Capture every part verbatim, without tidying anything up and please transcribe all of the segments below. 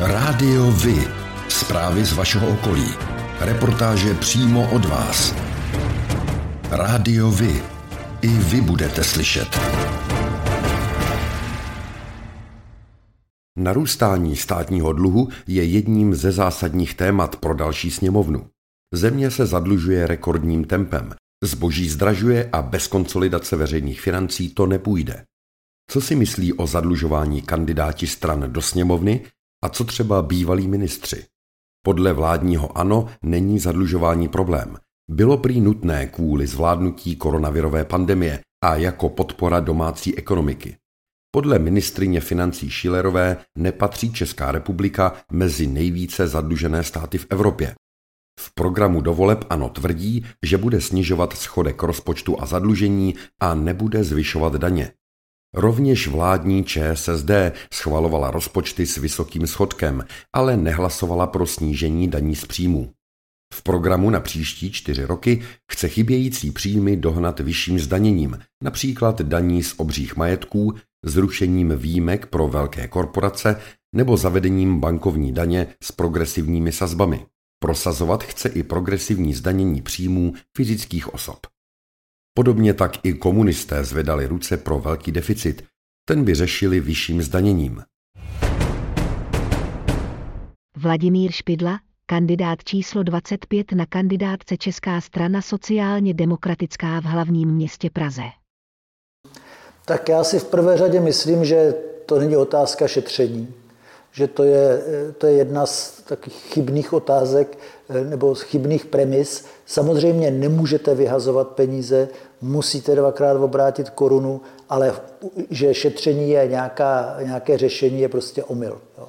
Rádio Vy. Zprávy z vašeho okolí. Reportáže přímo od vás. Rádio Vy. I vy budete slyšet. Narůstání státního dluhu je jedním ze zásadních témat pro další sněmovnu. Země se zadlužuje rekordním tempem, zboží zdražuje a bez konsolidace veřejných financí to nepůjde. Co si myslí o zadlužování kandidáti stran do sněmovny a co třeba bývalí ministři? Podle vládního ANO není zadlužování problém. Bylo prý nutné kvůli zvládnutí koronavirové pandemie a jako podpora domácí ekonomiky. Podle ministryně financí Schillerové nepatří Česká republika mezi nejvíce zadlužené státy v Evropě. V programu do voleb ANO tvrdí, že bude snižovat schodek rozpočtu a zadlužení a nebude zvyšovat daně. Rovněž vládní ČSSD schvalovala rozpočty s vysokým schodkem, ale nehlasovala pro snížení daní z příjmů. V programu na příští čtyři roky chce chybějící příjmy dohnat vyšším zdaněním, například daní z obřích majetků, zrušením výjimek pro velké korporace nebo zavedením bankovní daně s progresivními sazbami. Prosazovat chce i progresivní zdanění příjmů fyzických osob. Podobně tak i komunisté zvedali ruce pro velký deficit, ten by řešili vyšším zdaněním. Vladimír Špidla, kandidát číslo dvacet pět na kandidátce Česká strana sociálně demokratická v hlavním městě Praze. Tak já si v prvé řadě myslím, že to není otázka šetření, že to je, to je jedna z takových chybných otázek nebo chybných premis. Samozřejmě nemůžete vyhazovat peníze, musíte dvakrát obrátit korunu, ale že šetření je nějaká, nějaké řešení, je prostě omyl. Jo.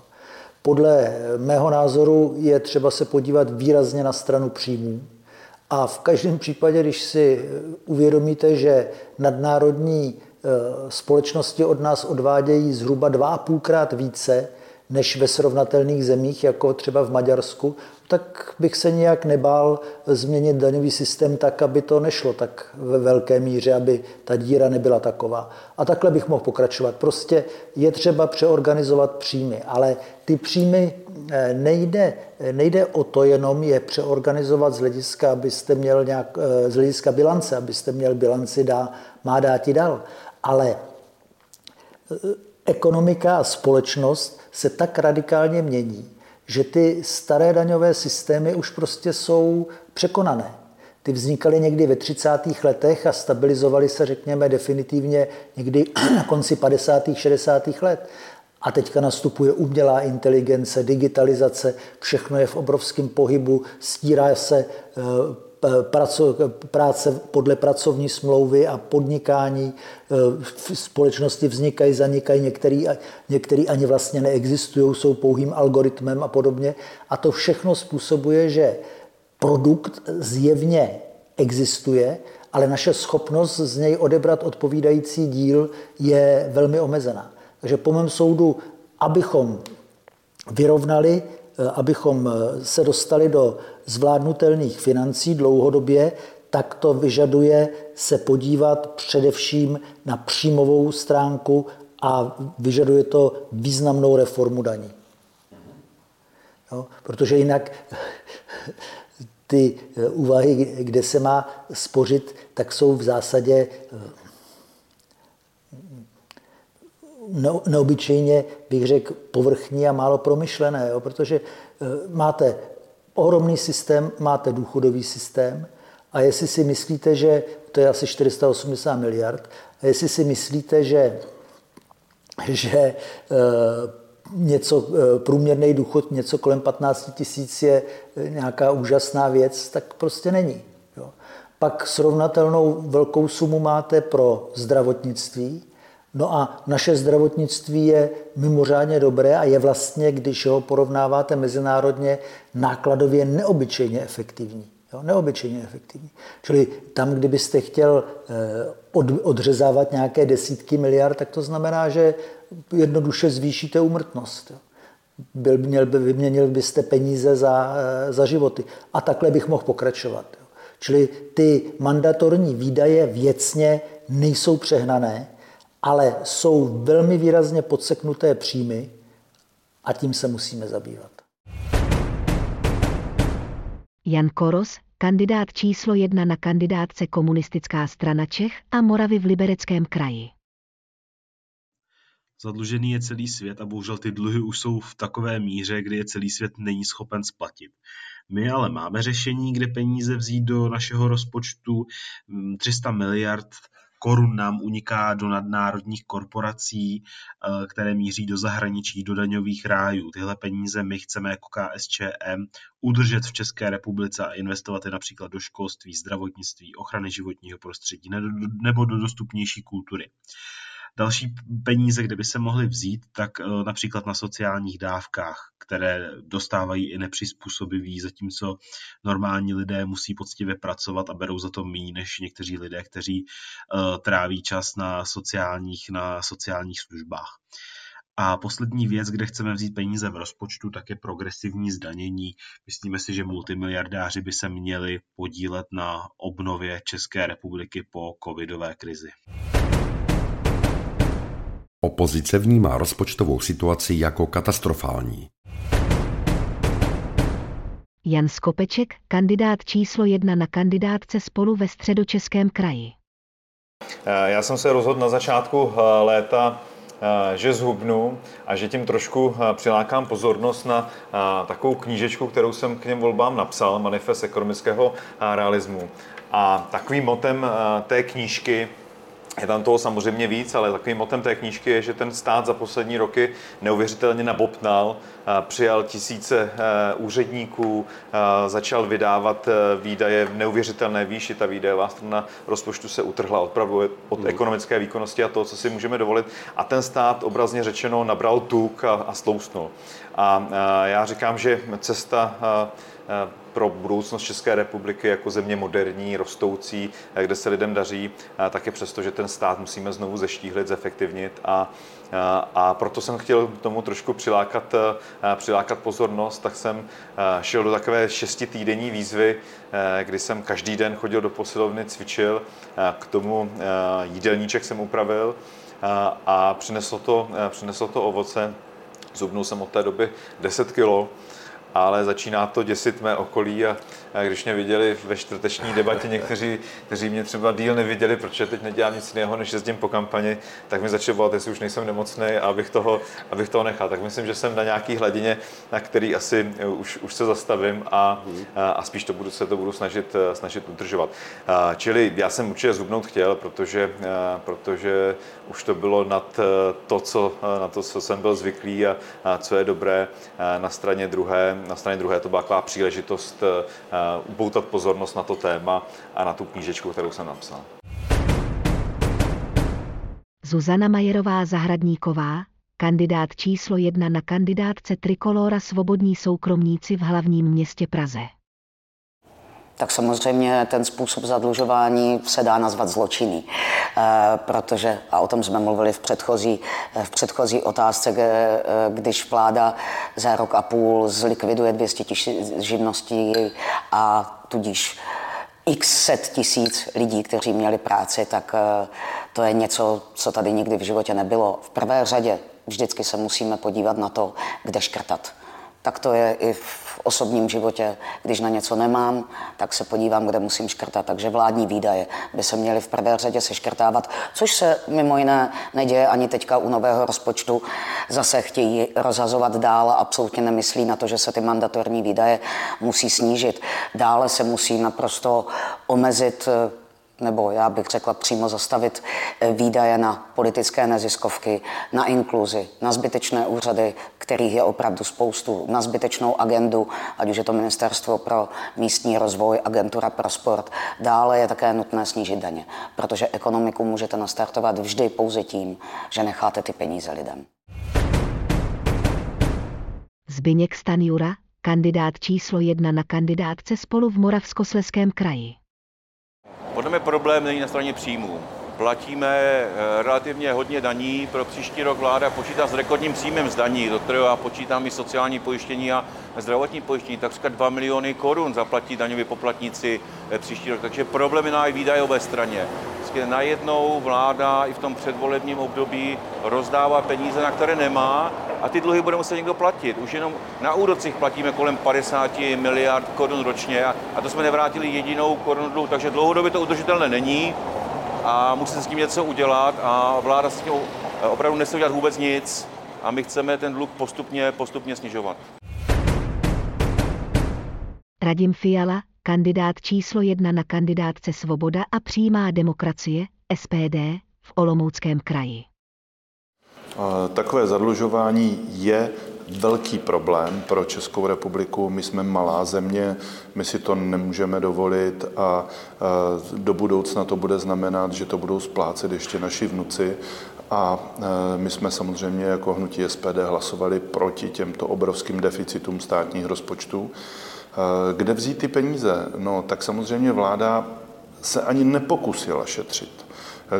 Podle mého názoru je třeba se podívat výrazně na stranu příjmů. A v každém případě, když si uvědomíte, že nadnárodní společnosti od nás odvádějí zhruba dva a půlkrát více než ve srovnatelných zemích, jako třeba v Maďarsku, tak bych se nijak nebál změnit daňový systém tak, aby to nešlo tak ve velké míře, aby ta díra nebyla taková. A takhle bych mohl pokračovat. Prostě je třeba přeorganizovat příjmy, ale ty příjmy nejde, nejde o to jenom je přeorganizovat z hlediska, abyste měl nějak, z hlediska bilance, abyste měl bilanci dá, má dáti dal, ale ekonomika a společnost se tak radikálně mění, že ty staré daňové systémy už prostě jsou překonané. Ty vznikaly někdy ve třicátých letech a stabilizovaly se, řekněme, definitivně někdy na konci padesátých, šedesátých let. A teďka nastupuje umělá inteligence, digitalizace, všechno je v obrovském pohybu, stírá se práce podle pracovní smlouvy a podnikání, v společnosti vznikají, zanikají, některý, některý ani vlastně neexistují, jsou pouhým algoritmem a podobně. A to všechno způsobuje, že produkt zjevně existuje, ale naše schopnost z něj odebrat odpovídající díl je velmi omezená. Takže po mém soudu, abychom vyrovnali, abychom se dostali do zvládnutelných financí dlouhodobě, tak to vyžaduje se podívat především na příjmovou stránku a vyžaduje to významnou reformu daní. Jo, protože jinak ty úvahy, kde se má spořit, tak jsou v zásadě neobyčejně, bych řekl, povrchní a málo promyšlené, jo? Protože máte ohromný systém, máte důchodový systém a jestli si myslíte, že to je asi čtyři sta osmdesát miliard, a jestli si myslíte, že, že e, něco, e, průměrný důchod něco kolem patnáct tisíc je nějaká úžasná věc, tak prostě není. Jo? Pak srovnatelnou velkou sumu máte pro zdravotnictví. No a naše zdravotnictví je mimořádně dobré a je vlastně, když ho porovnáváte mezinárodně, nákladově neobyčejně efektivní. Jo, neobyčejně efektivní. Čili tam, kdybyste chtěl odřezávat nějaké desítky miliard, tak to znamená, že jednoduše zvýšíte úmrtnost. Jo. Byl, měl by, vyměnil byste peníze za, za životy. A takhle bych mohl pokračovat. Jo. Čili ty mandatorní výdaje věcně nejsou přehnané, ale jsou velmi výrazně podseknuté příjmy a tím se musíme zabývat. Jan Koros, kandidát číslo jedna na kandidátce Komunistická strana Čech a Moravy v Libereckém kraji. Zadlužený je celý svět a bohužel ty dluhy už jsou v takové míře, kdy je celý svět není schopen splatit. My ale máme řešení, kde peníze vzít do našeho rozpočtu. tři sta miliard korun nám uniká do nadnárodních korporací, které míří do zahraničí, do daňových rájů. Tyhle peníze my chceme jako KSČM udržet v České republice a investovat je například do školství, zdravotnictví, ochrany životního prostředí nebo do dostupnější kultury. Další peníze, kde by se mohly vzít, tak například na sociálních dávkách, které dostávají i nepřizpůsobiví, zatímco normální lidé musí poctivě pracovat a berou za to míň než někteří lidé, kteří tráví čas na sociálních, na sociálních službách. A poslední věc, kde chceme vzít peníze v rozpočtu, tak je progresivní zdanění. Myslíme si, že multimiliardáři by se měli podílet na obnově České republiky po covidové krizi. Opozice vnímá rozpočtovou situaci jako katastrofální. Jan Skopeček, kandidát číslo jedna na kandidátce Spolu ve Středočeském kraji. Já jsem se rozhodl na začátku léta, že zhubnu a že tím trošku přilákám pozornost na takovou knížečku, kterou jsem k něm volbám napsal, Manifest ekonomického realismu. A takovým motem té knížky, je tam toho samozřejmě víc, ale takovým motem té knížky je, že ten stát za poslední roky neuvěřitelně nabobtnal, přijal tisíce úředníků, začal vydávat výdaje v neuvěřitelné výši. Ta výdajová strana rozpočtu se utrhla opravdu od ekonomické výkonnosti a toho, co si můžeme dovolit. A ten stát obrazně řečeno nabral tuk a, a stloustnul. A já říkám, že cesta pro budoucnost České republiky jako země moderní, rostoucí, kde se lidem daří, také přesto, že ten stát musíme znovu zeštíhlit, zefektivnit a, a, a proto jsem chtěl tomu trošku přilákat, přilákat pozornost, tak jsem šel do takové šestitýdenní výzvy, kdy jsem každý den chodil do posilovny, cvičil, k tomu jídelníček jsem upravil a, a přineslo to, přineslo to ovoce. Zhubnul jsem od té doby deset kilo, ale začíná to děsit mé okolí a když mě viděli ve čtvrteční debatě někteří, kteří mě třeba díl neviděli, protože teď nedělám nic jiného, než jezdím po kampani, tak mi začali volat, jestli už nejsem nemocný a abych toho, abych toho nechal. Tak myslím, že jsem na nějaký hladině, na který asi už, už se zastavím a, a spíš to budu, se to budu snažit, snažit udržovat. Čili já jsem určitě zhubnout chtěl, protože, protože už to bylo nad to, co, na to, co jsem byl zvyklý a, a co je dobré na straně druhé. Na straně druhé to byla taková příležitost upoutat pozornost na to téma a na tu knížečku, kterou jsem napsal. Zuzana Majerová-Zahradníková, kandidát číslo jedna na kandidátce Trikolóra Svobodní soukromníci v hlavním městě Praze. Tak samozřejmě ten způsob zadlužování se dá nazvat zločinný, protože, a o tom jsme mluvili v předchozí, v předchozí otázce, když vláda za rok a půl zlikviduje dvě stě tisíc živností a tudíž x set tisíc lidí, kteří měli práci, tak to je něco, co tady nikdy v životě nebylo. V prvé řadě vždycky se musíme podívat na to, kde škrtat. Tak to je i v osobním životě. Když na něco nemám, tak se podívám, kde musím škrtat. Takže vládní výdaje by se měly v prvé řadě seškrtávat, což se mimo jiné neděje ani teďka u nového rozpočtu. Zase chtějí rozhazovat dál a absolutně nemyslí na to, že se ty mandatorní výdaje musí snížit. Dále se musí naprosto omezit, nebo já bych řekla přímo zastavit výdaje na politické neziskovky, na inkluzi, na zbytečné úřady, kterých je opravdu spoustu, na zbytečnou agendu, ať už je to Ministerstvo pro místní rozvoj, agentura pro sport. Dále je také nutné snížit daně, protože ekonomiku můžete nastartovat vždy pouze tím, že necháte ty peníze lidem. Zbyněk Stanjura, kandidát číslo jedna na kandidátce Spolu v Moravskoslezském kraji. Podle mě problém není na straně příjmů. Platíme relativně hodně daní. Pro příští rok vláda počítá s rekordním příjmem z daní, do kterého já počítám i sociální pojištění a zdravotní pojištění. Takřka dva miliony korun zaplatí daňoví poplatníci příští rok. Takže problém je na výdajové straně. Najednou vláda i v tom předvolebním období rozdává peníze, na které nemá a ty dluhy bude muset někdo platit. Už jenom na úrocích platíme kolem padesát miliard korun ročně a to jsme nevrátili jedinou korunu dluhu, takže dlouhodobě to udržitelné není a musí se s tím něco udělat a vláda s tím opravdu nechce udělat vůbec nic a my chceme ten dluh postupně, postupně snižovat. Radim Fiala, kandidát číslo jedna na kandidátce Svoboda a přímá demokracie, S P D, v Olomouckém kraji. Takové zadlužování je velký problém pro Českou republiku. My jsme malá země, my si to nemůžeme dovolit a do budoucna to bude znamenat, že to budou splácet ještě naši vnuci. A my jsme samozřejmě jako hnutí S P D hlasovali proti těmto obrovským deficitům státních rozpočtů. Kde vzít ty peníze? No, tak samozřejmě vláda se ani nepokusila šetřit.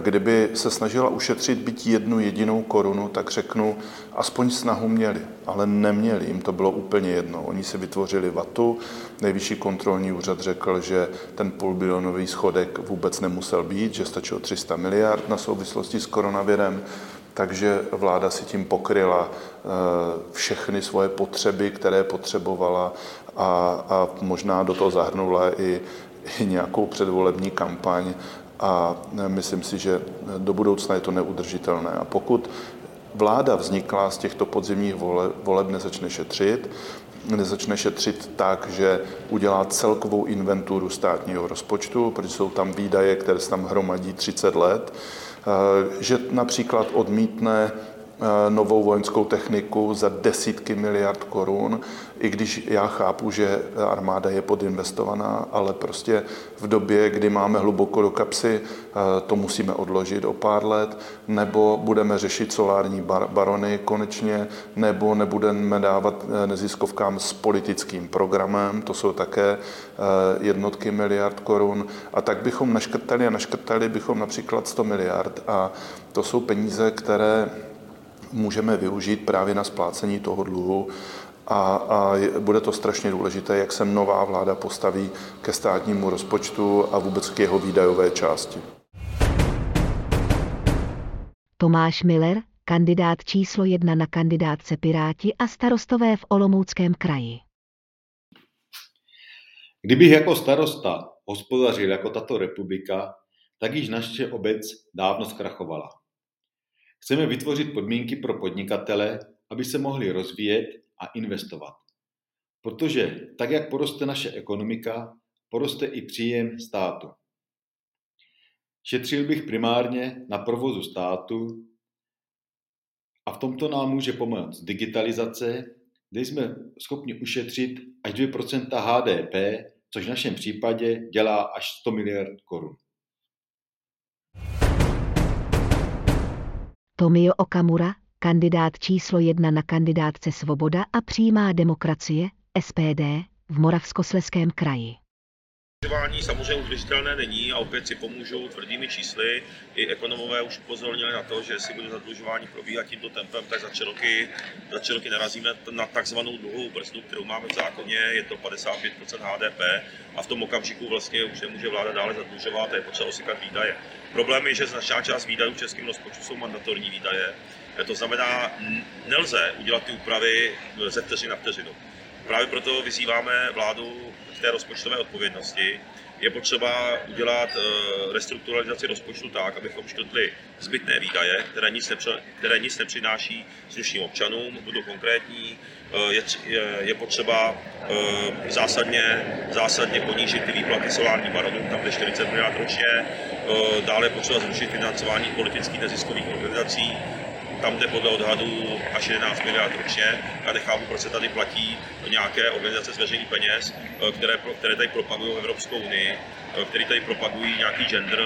Kdyby se snažila ušetřit byť jednu jedinou korunu, tak řeknu, aspoň snahu měli, ale neměli, jim to bylo úplně jedno. Oni si vytvořili vatu, nejvyšší kontrolní úřad řekl, že ten půlbilionový schodek vůbec nemusel být, že stačilo tři sta miliard na souvislosti s koronavirem, takže vláda si tím pokryla všechny svoje potřeby, které potřebovala a, a možná do toho zahrnula i, i nějakou předvolební kampaň, a myslím si, že do budoucna je to neudržitelné. A pokud vláda vzniklá z těchto podzimních voleb nezačne šetřit, nezačne šetřit tak, že udělá celkovou inventuru státního rozpočtu, protože jsou tam výdaje, které se tam hromadí třicet let, že například odmítne novou vojenskou techniku za desítky miliard korun, i když já chápu, že armáda je podinvestovaná, ale prostě v době, kdy máme hluboko do kapsy, to musíme odložit o pár let, nebo budeme řešit solární barony konečně, nebo nebudeme dávat neziskovkám s politickým programem, to jsou také jednotky miliard korun, a tak bychom naškrtali a naškrtali bychom například sto miliard a to jsou peníze, které můžeme využít právě na splácení toho dluhu a, a bude to strašně důležité, jak se nová vláda postaví ke státnímu rozpočtu a vůbec k jeho výdajové části. Tomáš Miller, kandidát číslo jedna na kandidátce Piráti a starostové v Olomouckém kraji. Kdybych jako starosta hospodařil jako tato republika, tak již naše obec dávno zkrachovala. Chceme vytvořit podmínky pro podnikatele, aby se mohli rozvíjet a investovat. Protože tak, jak poroste naše ekonomika, poroste i příjem státu. Šetřil bych primárně na provozu státu a v tomto nám může pomoct digitalizace, kde jsme schopni ušetřit až dvě procenta H D P, což v našem případě dělá až sto miliard korun. Tomio Okamura, kandidát číslo jedna na kandidátce Svoboda a přímá demokracie, S P D, v Moravskoslezském kraji. Zadlužování samozřejmě udržitelné není a opět si pomůžou tvrdými čísly. I ekonomové už upozornili na to, že jestli bude zadlužování probíhat tímto tempem, tak za tři roky, za tři roky narazíme na takzvanou dluhovou brzdu, kterou máme v zákoně, je to padesát pět procent H D P a v tom okamžiku vlastně už nemůže vláda dále zadlužovat a je potřeba osekat výdaje. Problém je, že značná část výdajů v českém rozpočtu jsou mandatorní výdaje, to znamená, nelze udělat ty úpravy ze vteřiny na vteřinu. Právě proto vyzýváme vládu k té rozpočtové odpovědnosti. Je potřeba udělat restrukturalizaci rozpočtu tak, abychom škrtli zbytné výdaje, které nic, nepři, které nic nepřináší slušným občanům, budou konkrétní. Je, je, je potřeba zásadně, zásadně ponížit ty výplaty solární baronů, tam je čtyřicet miliard ročně. Dále je potřeba zrušit financování politických neziskových organizací, tam jde podle odhadů až jedenáct miliard ročně. Já nechápu, proč se tady platí nějaké organizace z veřejných peněz, které, které tady propagují Evropskou unii, které tady propagují nějaký gender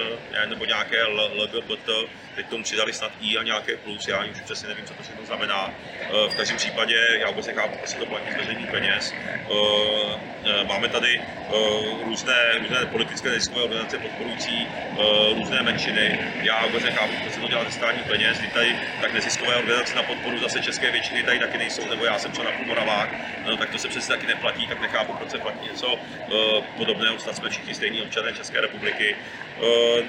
nebo nějaké L G B T, teď tomu přidali snad I a nějaké plus, já už přesně nevím, co to všechno znamená. V každém případě já vůbec nechápu, proč se to platí z veřejných peněz. Máme tady různé, různé politické neziskové organizace podporující různé menšiny. Já vůbec nechápu, proč se to dělá ze státních peněz, kdy tady tak neziskové organizace na podporu zase české většiny tady taky nejsou, nebo já jsem třeba na Moravách, no, tak to se přece taky neplatí, tak nechápu, proč se platí něco podobného, snad jsme všichni stejní občané České republiky.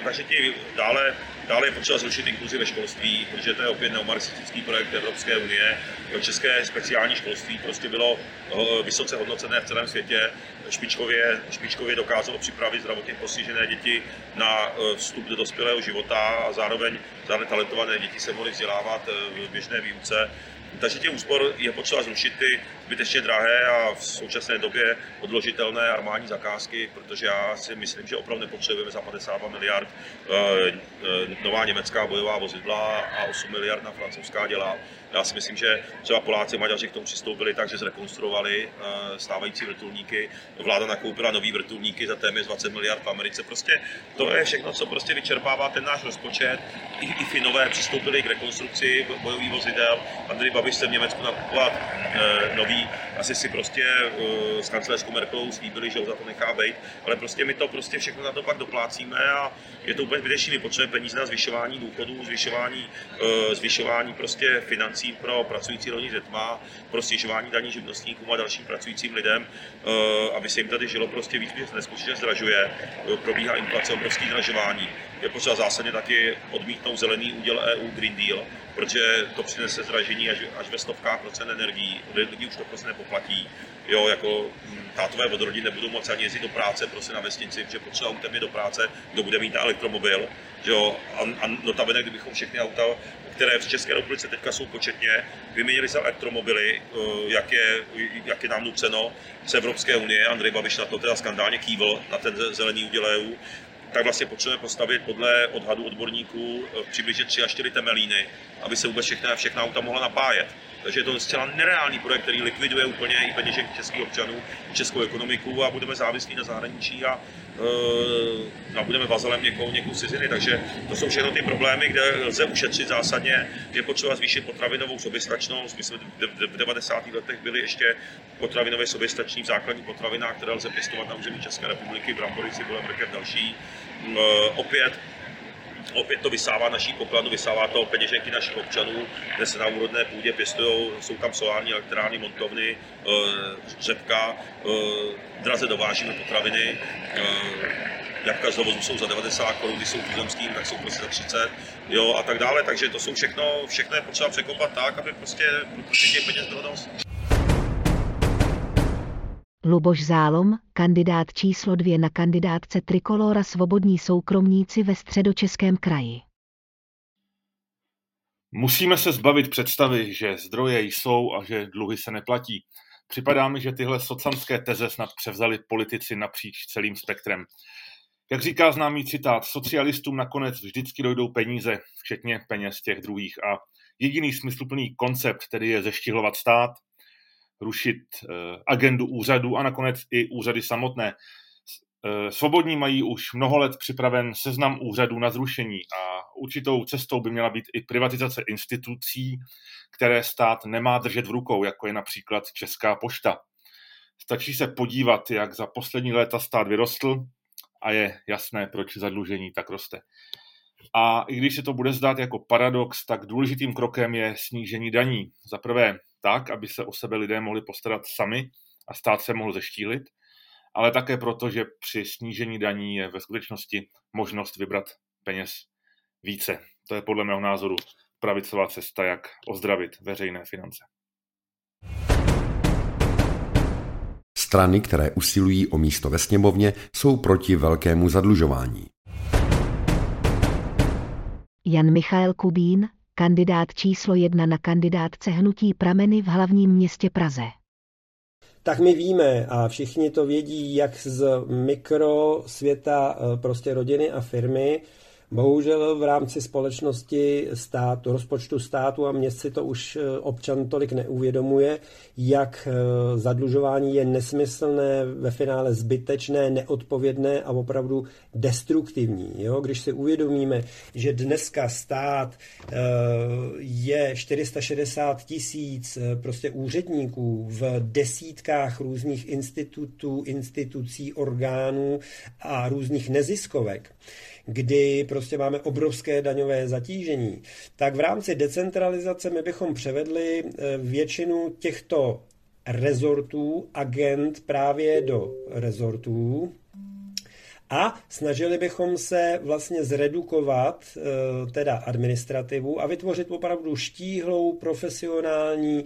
Takže ti dále, dále je potřeba zrušit inkluzi ve školství, protože to je opět neomarxistický projekt Evropské unie. České speciální školství prostě bylo vysoce hodnocené v celém světě. Špičkově, špičkově dokázalo připravit zdravotně postižené děti na vstup do dospělého života a zároveň zároveň talentované děti se mohly vzdělávat v běžné výuce. Takže těch úspor je potřeba zrušit ty zbytečně drahé a v současné době odložitelné armádní zakázky, protože já si myslím, že opravdu nepotřebujeme za padesát dva miliard nová německá bojová vozidla a osm miliard na francouzská děla. Já si myslím, že třeba Poláci, Maďaři k tomu přistoupili tak, že zrekonstruovali stávající vrtulníky. Vláda nakoupila nový vrtulníky za téměř dvacet miliard v Americe. Prostě to je všechno, co prostě vyčerpává ten náš rozpočet. I, i Finové přistoupili k rekonstrukci bojových vozidel. Andrej Babiš se v Německu nakupovat eh, nový. Asi si prostě eh, s kancelářkou Merkelovou slíbili, že ho za to nechá bejt. Ale prostě my to prostě všechno na to pak doplácíme a je to úplně zbytečný. My potřebujeme peníze na zvyšování důchodů, zvyšování, eh, zvyšování prostě financí pro pracující rodiny s dětma, pro snižování daní živnostníkům a dalším pracujícím lidem, aby se jim tady žilo prostě víc, protože se nespočítně zdražuje, probíhá inflace, obrovské zdražování. Je potřeba zásadně taky odmítnout zelený úděl E U Green Deal, protože to přinese zdražení až, až ve stovkách procent energií, lidi už to prostě nepoplatí. Jo, jako tátové od rodin nebudou moc ani jezdit do práce prostě na vesnici, protože potřeba autem je do práce, kdo bude mít elektromobil. Jo, a, a notabene, kdybychom všechny auta, které v České republice teďka jsou početně, vyměnili za elektromobily, jak je, jak je nám nuceno z Evropské unie. Andrej Babiš na to teda skandálně kývl, na ten zelený úděl E U. Tak vlastně potřebujeme postavit podle odhadu odborníků přibližně tři až čtyři Temelíny, aby se vůbec všechna, všechna auta mohla napájet. Takže je to zcela nereálný projekt, který likviduje úplně i peněženky českých občanů, českou ekonomiku a budeme závislí na zahraničí a, a budeme vazalem někoho, někoho ciziny. Takže to jsou všechno ty problémy, kde lze ušetřit zásadně. Je potřeba zvýšit potravinovou soběstačnost. My jsme v devadesátých letech byli ještě potravinově soběstační v základních potravinách, které lze pěstovat na území České republiky, brambory, byla mrkev další. Opět Opět to vysává naší pokladnu, vysává to peněženky našich občanů, kde se na úrodné půdě pěstují, jsou tam solární elektrárny, montovny, řepka, draze dovážíme potraviny, jabka z dovozu jsou za devadesát korun, když jsou tuzemským, tak jsou prostě za třicet, jo, a tak dále, takže to jsou všechno, všechno je potřeba překopat tak, aby prostě těch peněz bylo dost. Luboš Zálom, kandidát číslo dvě na kandidátce Trikolóra Svobodní soukromníci ve Středočeském kraji. Musíme se zbavit představy, že zdroje jsou a že dluhy se neplatí. Připadá mi, že tyhle socanské teze snad převzali politici napříč celým spektrem. Jak říká známý citát, socialistům nakonec vždycky dojdou peníze, včetně peněz těch druhých. A jediný smysluplný koncept, tedy je zeštihlovat stát, rušit agendu úřadů a nakonec i úřady samotné. Svobodní mají už mnoho let připraven seznam úřadů na zrušení a určitou cestou by měla být i privatizace institucí, které stát nemá držet v rukou, jako je například Česká pošta. Stačí se podívat, jak za poslední léta stát vyrostl a je jasné, proč zadlužení tak roste. A i když se to bude zdát jako paradox, tak důležitým krokem je snížení daní. Za prvé tak, aby se o sebe lidé mohli postarat sami a stát se mohl zeštílit, ale také proto, že při snížení daní je ve skutečnosti možnost vybrat peněz více. To je podle mého názoru pravicová cesta, jak ozdravit veřejné finance. Strany, které usilují o místo ve sněmovně, jsou proti velkému zadlužování. Jan Michael Kubín, kandidát číslo jedna na kandidátce hnutí Prameny v hlavním městě Praze. Tak my víme a všichni to vědí, jak z mikrosvěta prostě rodiny a firmy Bohužel v rámci společnosti státu, rozpočtu státu a měst si to už občan tolik neuvědomuje, jak zadlužování je nesmyslné, ve finále zbytečné, neodpovědné a opravdu destruktivní. Jo? Když si uvědomíme, že dneska stát je čtyři sta šedesát tisíc prostě úředníků v desítkách různých institutů, institucí, orgánů a různých neziskovek, kdy prostě máme obrovské daňové zatížení, tak v rámci decentralizace my bychom převedli většinu těchto rezortů, agent právě do rezortů a snažili bychom se vlastně zredukovat teda administrativu a vytvořit opravdu štíhlou, profesionální,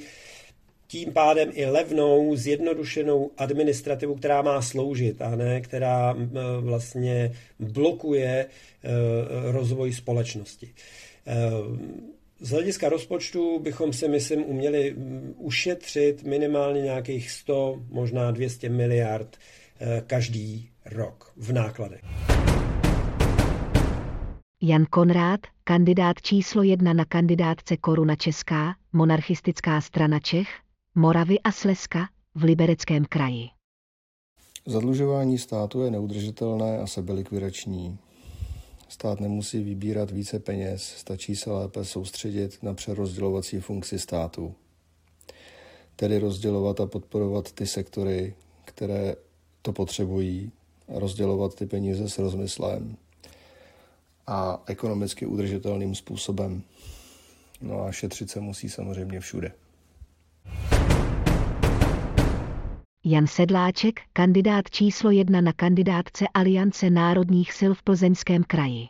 tím pádem i levnou, zjednodušenou administrativu, která má sloužit, a ne která vlastně blokuje rozvoj společnosti. Z hlediska rozpočtu bychom si, myslím, uměli ušetřit minimálně nějakých sto, možná dvě stě miliard každý rok v nákladech. Jan Konrát, kandidát číslo jedna na kandidátce Koruna česká, Monarchistická strana Čech, Moravy a Slezska v Libereckém kraji. Zadlužování státu je neudržitelné a sebelikvidační. Stát nemusí vybírat více peněz, stačí se lépe soustředit na přerozdělovací funkci státu. Tedy rozdělovat a podporovat ty sektory, které to potřebují, a rozdělovat ty peníze s rozmyslem a ekonomicky udržitelným způsobem. No a šetřit se musí samozřejmě všude. Jan Sedláček, kandidát číslo jedna na kandidátce Aliance národních sil v Plzeňském kraji.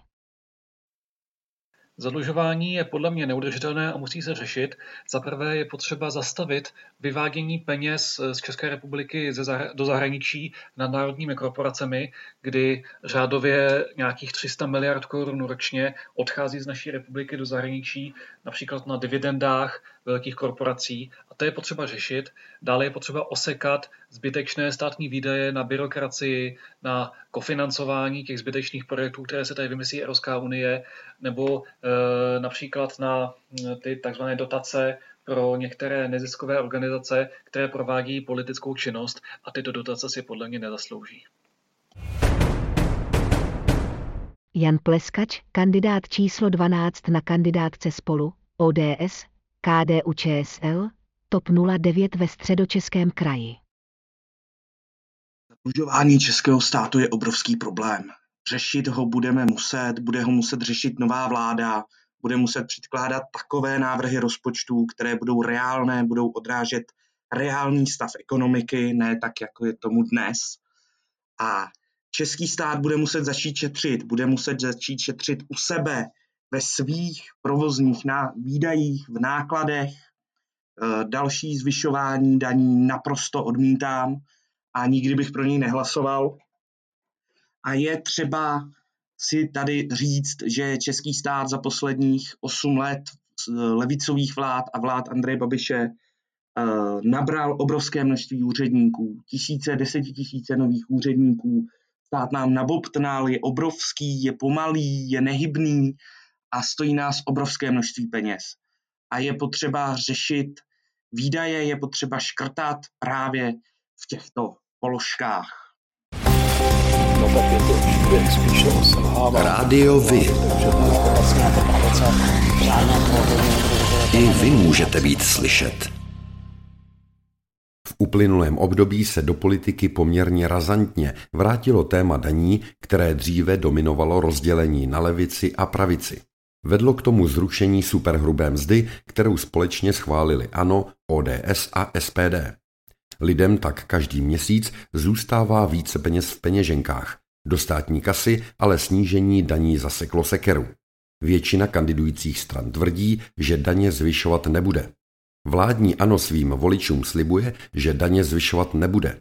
Zadlužování je podle mě neudržitelné a musí se řešit. Za prvé je potřeba zastavit vyvádění peněz z České republiky do zahraničí nad národními korporacemi, kdy řádově nějakých tři sta miliard korun ročně odchází z naší republiky do zahraničí, například na dividendách velkých korporací. A to je potřeba řešit. Dále je potřeba osekat zbytečné státní výdaje na byrokracii, na kofinancování těch zbytečných projektů, které se tady vymyslí Evropská unie, nebo e, například na ty takzvané dotace pro některé neziskové organizace, které provádí politickou činnost, a tyto dotace si podle mě nezaslouží. Jan Pleskač, kandidát číslo dvanáct na kandidátce Spolu, O D S, K D U Č S L, TOP nula devět ve Středočeském kraji. Zadlužování českého státu je obrovský problém. Řešit ho budeme muset, bude ho muset řešit nová vláda, bude muset předkládat takové návrhy rozpočtů, které budou reálné, budou odrážet reálný stav ekonomiky, ne tak, jako je tomu dnes. A český stát bude muset začít šetřit, bude muset začít šetřit u sebe, ve svých provozních výdajích, v nákladech. Další zvyšování daní naprosto odmítám a nikdy bych pro něj nehlasoval. A je třeba si tady říct, že český stát za posledních osm let levicových vlád a vlád Andreje Babiše nabral obrovské množství úředníků, tisíce, desetitisíce nových úředníků. Stát nám nabobtnal, je obrovský, je pomalý, je nehybný a stojí nás obrovské množství peněz. A je potřeba řešit výdaje, je potřeba škrtat právě v těchto položkách. No tak je to výběr spíš toho selhává. Rádio Vy. I vy můžete být slyšet. V uplynulém období se do politiky poměrně razantně vrátilo téma daní, které dříve dominovalo rozdělení na levici a pravici. Vedlo k tomu zrušení superhrubé mzdy, kterou společně schválili ANO, O D S a S P D. Lidem tak každý měsíc zůstává více peněz v peněženkách. Do státní kasy ale snížení daní zaseklo sekeru. Většina kandidujících stran tvrdí, že daně zvyšovat nebude. Vládní ANO svým voličům slibuje, že daně zvyšovat nebude.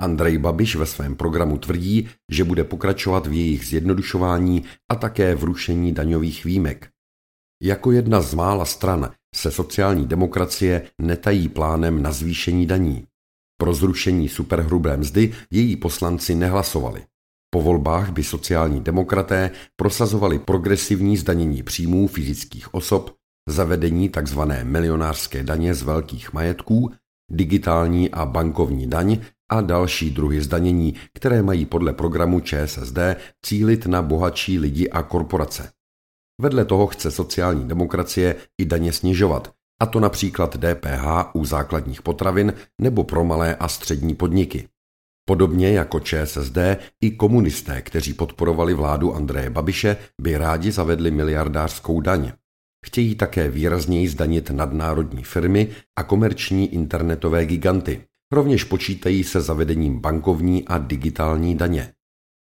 Andrej Babiš ve svém programu tvrdí, že bude pokračovat v jejich zjednodušování a také v rušení daňových výjimek. Jako jedna z mála stran se sociální demokracie netají plánem na zvýšení daní. Pro zrušení superhrubé mzdy její poslanci nehlasovali. Po volbách by sociální demokraté prosazovali progresivní zdanění příjmů fyzických osob, zavedení tzv. Milionářské daně z velkých majetků, digitální a bankovní daň a další druhy zdanění, které mají podle programu ČSSD cílit na bohatší lidi a korporace. Vedle toho chce sociální demokracie i daně snižovat, a to například D P H u základních potravin nebo pro malé a střední podniky. Podobně jako ČSSD, i komunisté, kteří podporovali vládu Andreje Babiše, by rádi zavedli miliardářskou daň. Chtějí také výrazněji zdanit nadnárodní firmy a komerční internetové giganty. Rovněž počítají se zavedením bankovní a digitální daně.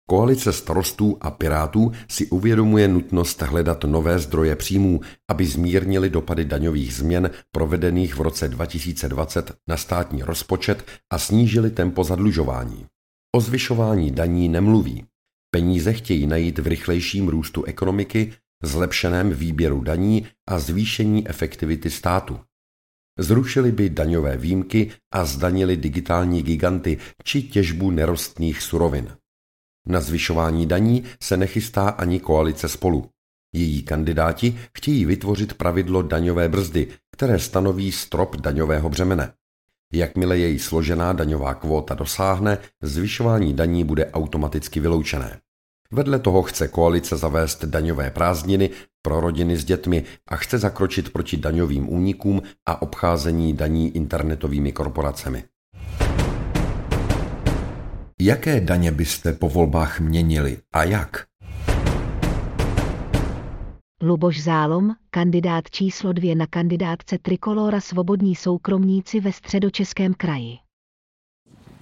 Koalice starostů a pirátů si uvědomuje nutnost hledat nové zdroje příjmů, aby zmírnili dopady daňových změn provedených v roce dva tisíce dvacet na státní rozpočet a snížili tempo zadlužování. O zvyšování daní nemluví. Peníze chtějí najít v rychlejším růstu ekonomiky, zlepšeném výběru daní a zvýšení efektivity státu. Zrušili by daňové výjimky a zdanili digitální giganty či těžbu nerostných surovin. Na zvyšování daní se nechystá ani koalice Spolu. Její kandidáti chtějí vytvořit pravidlo daňové brzdy, které stanoví strop daňového břemene. Jakmile její složená daňová kvóta dosáhne, zvyšování daní bude automaticky vyloučené. Vedle toho chce koalice zavést daňové prázdniny pro rodiny s dětmi a chce zakročit proti daňovým únikům a obcházení daní internetovými korporacemi. Jaké daně byste po volbách měnili a jak? Luboš Zálom, kandidát číslo dvě na kandidátce Trikolóra Svobodní soukromníci ve Středočeském kraji.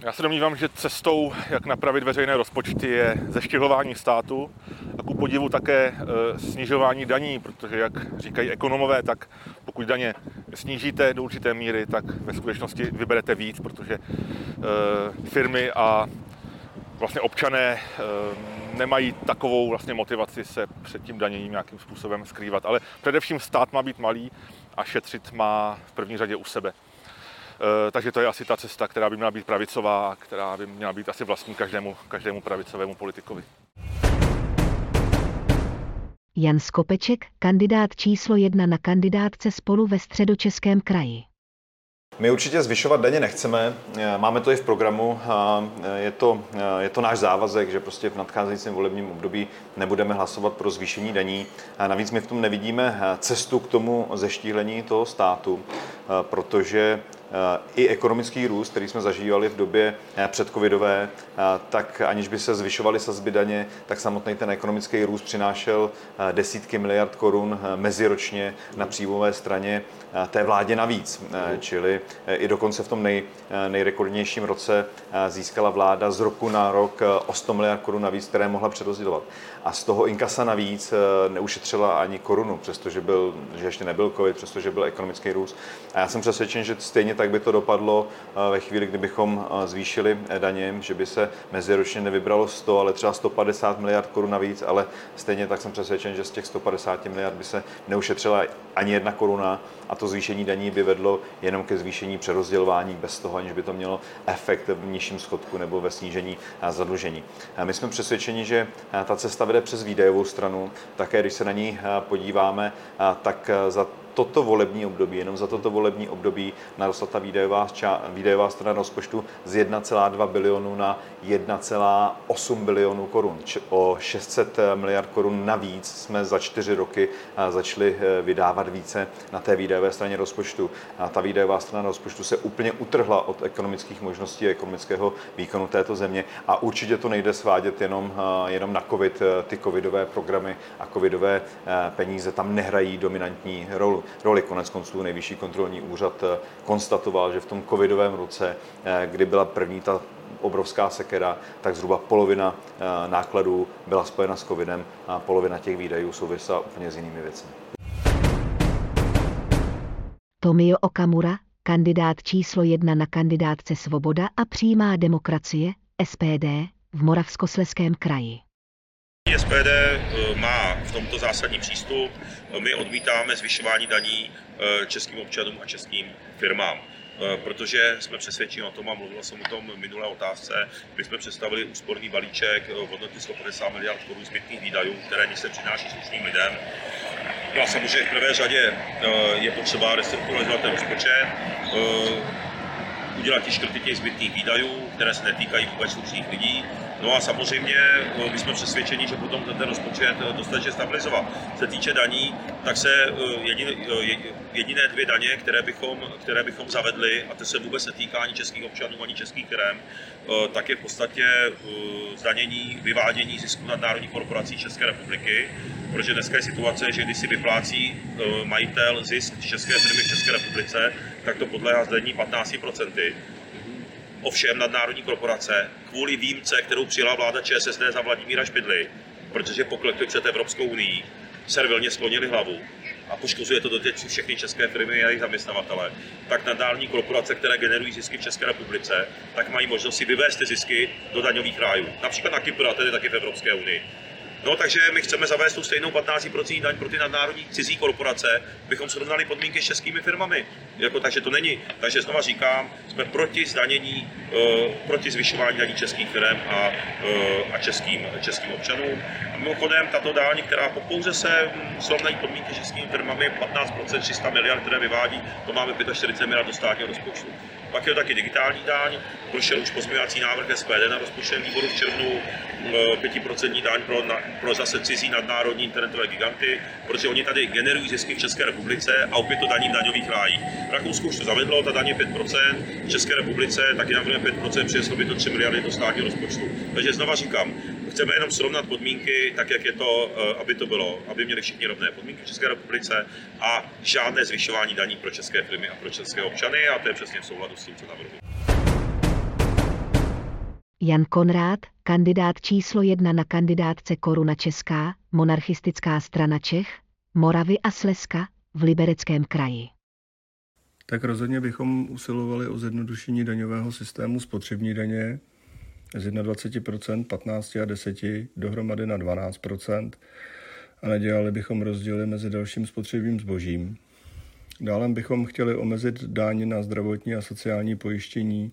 Já se domnívám, že cestou, jak napravit veřejné rozpočty, je zeštilování státu a ku podivu také snižování daní, protože jak říkají ekonomové, tak pokud daně snížíte do určité míry, tak ve skutečnosti vyberete víc, protože firmy a vlastně občané nemají takovou vlastně motivaci se před tím daněním nějakým způsobem skrývat. Ale především stát má být malý a šetřit má v první řadě u sebe. Takže to je asi ta cesta, která by měla být pravicová, která by měla být asi vlastní každému, každému pravicovému politikovi. Jan Skopeček, kandidát číslo jedna na kandidátce Spolu ve Středočeském kraji. My určitě zvyšovat daně nechceme, máme to i v programu, je to, je to náš závazek, že prostě v nadcházejícím volebním období nebudeme hlasovat pro zvýšení daní. Navíc my v tom nevidíme cestu k tomu zeštíhlení toho státu, protože i ekonomický růst, který jsme zažívali v době předcovidové, tak aniž by se zvyšovaly sazby daně, tak samotný ten ekonomický růst přinášel desítky miliard korun meziročně na příjmové straně té vládě navíc. Čili i dokonce v tom nej, nejrekordnějším roce získala vláda z roku na rok o sto miliard korun navíc, které mohla přerozdělovat. A z toho inkasa navíc neušetřila ani korunu, přestože byl, že ještě nebyl covid, přestože byl ekonomický růst. A já jsem přesvědčen, že stejně tak by to dopadlo ve chvíli, kdybychom zvýšili daně, že by se meziročně nevybralo sto, ale třeba sto padesát miliard korun navíc, ale stejně tak jsem přesvědčen, že z těch sto padesát miliard by se neušetřila ani jedna koruna a to zvýšení daní by vedlo jenom ke zvýšení přerozdělování bez toho, aniž by to mělo efekt v nižším schodku nebo ve snížení zadlužení. My jsme přesvědčeni, že ta cesta vede přes výdajovou stranu, také když se na ní podíváme, tak za toto volební období, jenom za toto volební období narostla ta výdajová, ča, výdajová strana rozpočtu z jedna celá dva bilionu na jedna celá osm bilionu korun. O šest set miliard korun navíc jsme za čtyři roky začali vydávat více na té výdajové straně rozpočtu. A ta výdajová strana rozpočtu se úplně utrhla od ekonomických možností a ekonomického výkonu této země a určitě to nejde svádět jenom, jenom na covid, ty covidové programy a covidové peníze tam nehrají dominantní roli. roli. Konec konců Nejvyšší kontrolní úřad konstatoval, že v tom covidovém roce, kdy byla první ta obrovská sekera, tak zhruba polovina nákladů byla spojena s covidem a polovina těch výdajů souvisela úplně s jinými věcmi. Tomio Okamura, kandidát číslo jedna na kandidátce Svoboda a přímá demokracie, S P D, v Moravskoslezském kraji. S P D má v tomto zásadní přístup. My odmítáme zvyšování daní českým občanům a českým firmám. protože jsme přesvědčeni o tom, a mluvil jsem o tom minulé otázce, my jsme představili úsporný balíček v hodnotě sto padesát miliard korun zbytných výdajů, které nic nepřináší slušným lidem. No a samozřejmě v prvé řadě je potřeba restrukturalizovat ten rozpočet, udělat ty škrty těch zbytných výdajů, které se netýkají vůbec slušných lidí. No a samozřejmě my jsme přesvědčeni, že potom ten rozpočet dostatečně stabilizovat. Se týče daní, tak se jediné, jediné dvě daně, které bychom, které bychom zavedli, a to se vůbec netýká ani českých občanů, ani českých firem, tak je v podstatě zdanění, vyvádění zisku nadnárodních korporací České republiky, protože dneska je situace, že když si vyplácí majitel zisk české firmy v České republice, tak to podléhá zdanění patnáct procent. Ovšem nadnárodní korporace kvůli výjimce, kterou přijala vláda ČSSD za Vladimíra Špidly, protože poklekli před Evropskou unii, servilně sklonili hlavu a poškozuje to doteď všechny české firmy a jejich zaměstnavatele, tak nadnárodní korporace, které generují zisky v České republice, tak mají možnost si vyvést ty zisky do daňových rájů, například na Kypr a tedy taky v Evropské unii. No, takže my chceme zavést tu stejnou patnáct procent daň pro ty nadnárodní cizí korporace, bychom srovnali podmínky s českými firmami. Jako, takže to není. Takže znova říkám, jsme proti zdanění, uh, proti zvyšování daní českých firm a, uh, a českým, českým občanům. A mimochodem, tato daň, která pouze se srovnají podmínky s českými firmami, patnáct procent, tři sta miliard, které vyvádí, to máme čtyřicet pět miliard do státního rozpočtu. Pak je to taky digitální daň, prošel už pozměňovací návrh S P D na rozpočtovém výboru v červnu, pět procent daň pro, na, pro zase cizí nadnárodní internetové giganty, protože oni tady generují zisky v České republice a opět to daní v daňových rájích. Rakousko už to zavedlo, ta daň je pět procent, v České republice taky navrhujeme pět procent, přineslo by to tři miliardy do státního rozpočtu. Takže znova říkám, chceme jenom srovnat podmínky tak, jak je to, aby to bylo, aby měli všichni rovné podmínky v České republice a žádné zvyšování daní pro české firmy a pro české občany, a to je přesně v souladu s tím, co navrhuji. Jan Konrát, kandidát číslo jedna na kandidátce Koruna česká, Monarchistická strana Čech, Moravy a Slezska v Libereckém kraji. Tak rozhodně bychom usilovali o zjednodušení daňového systému spotřební daně z dvacet jedna procent, patnáct procent a deset procent dohromady na dvanáct procent a nedělali bychom rozdíly mezi dalším spotřebním zbožím. Dále bychom chtěli omezit daň na zdravotní a sociální pojištění,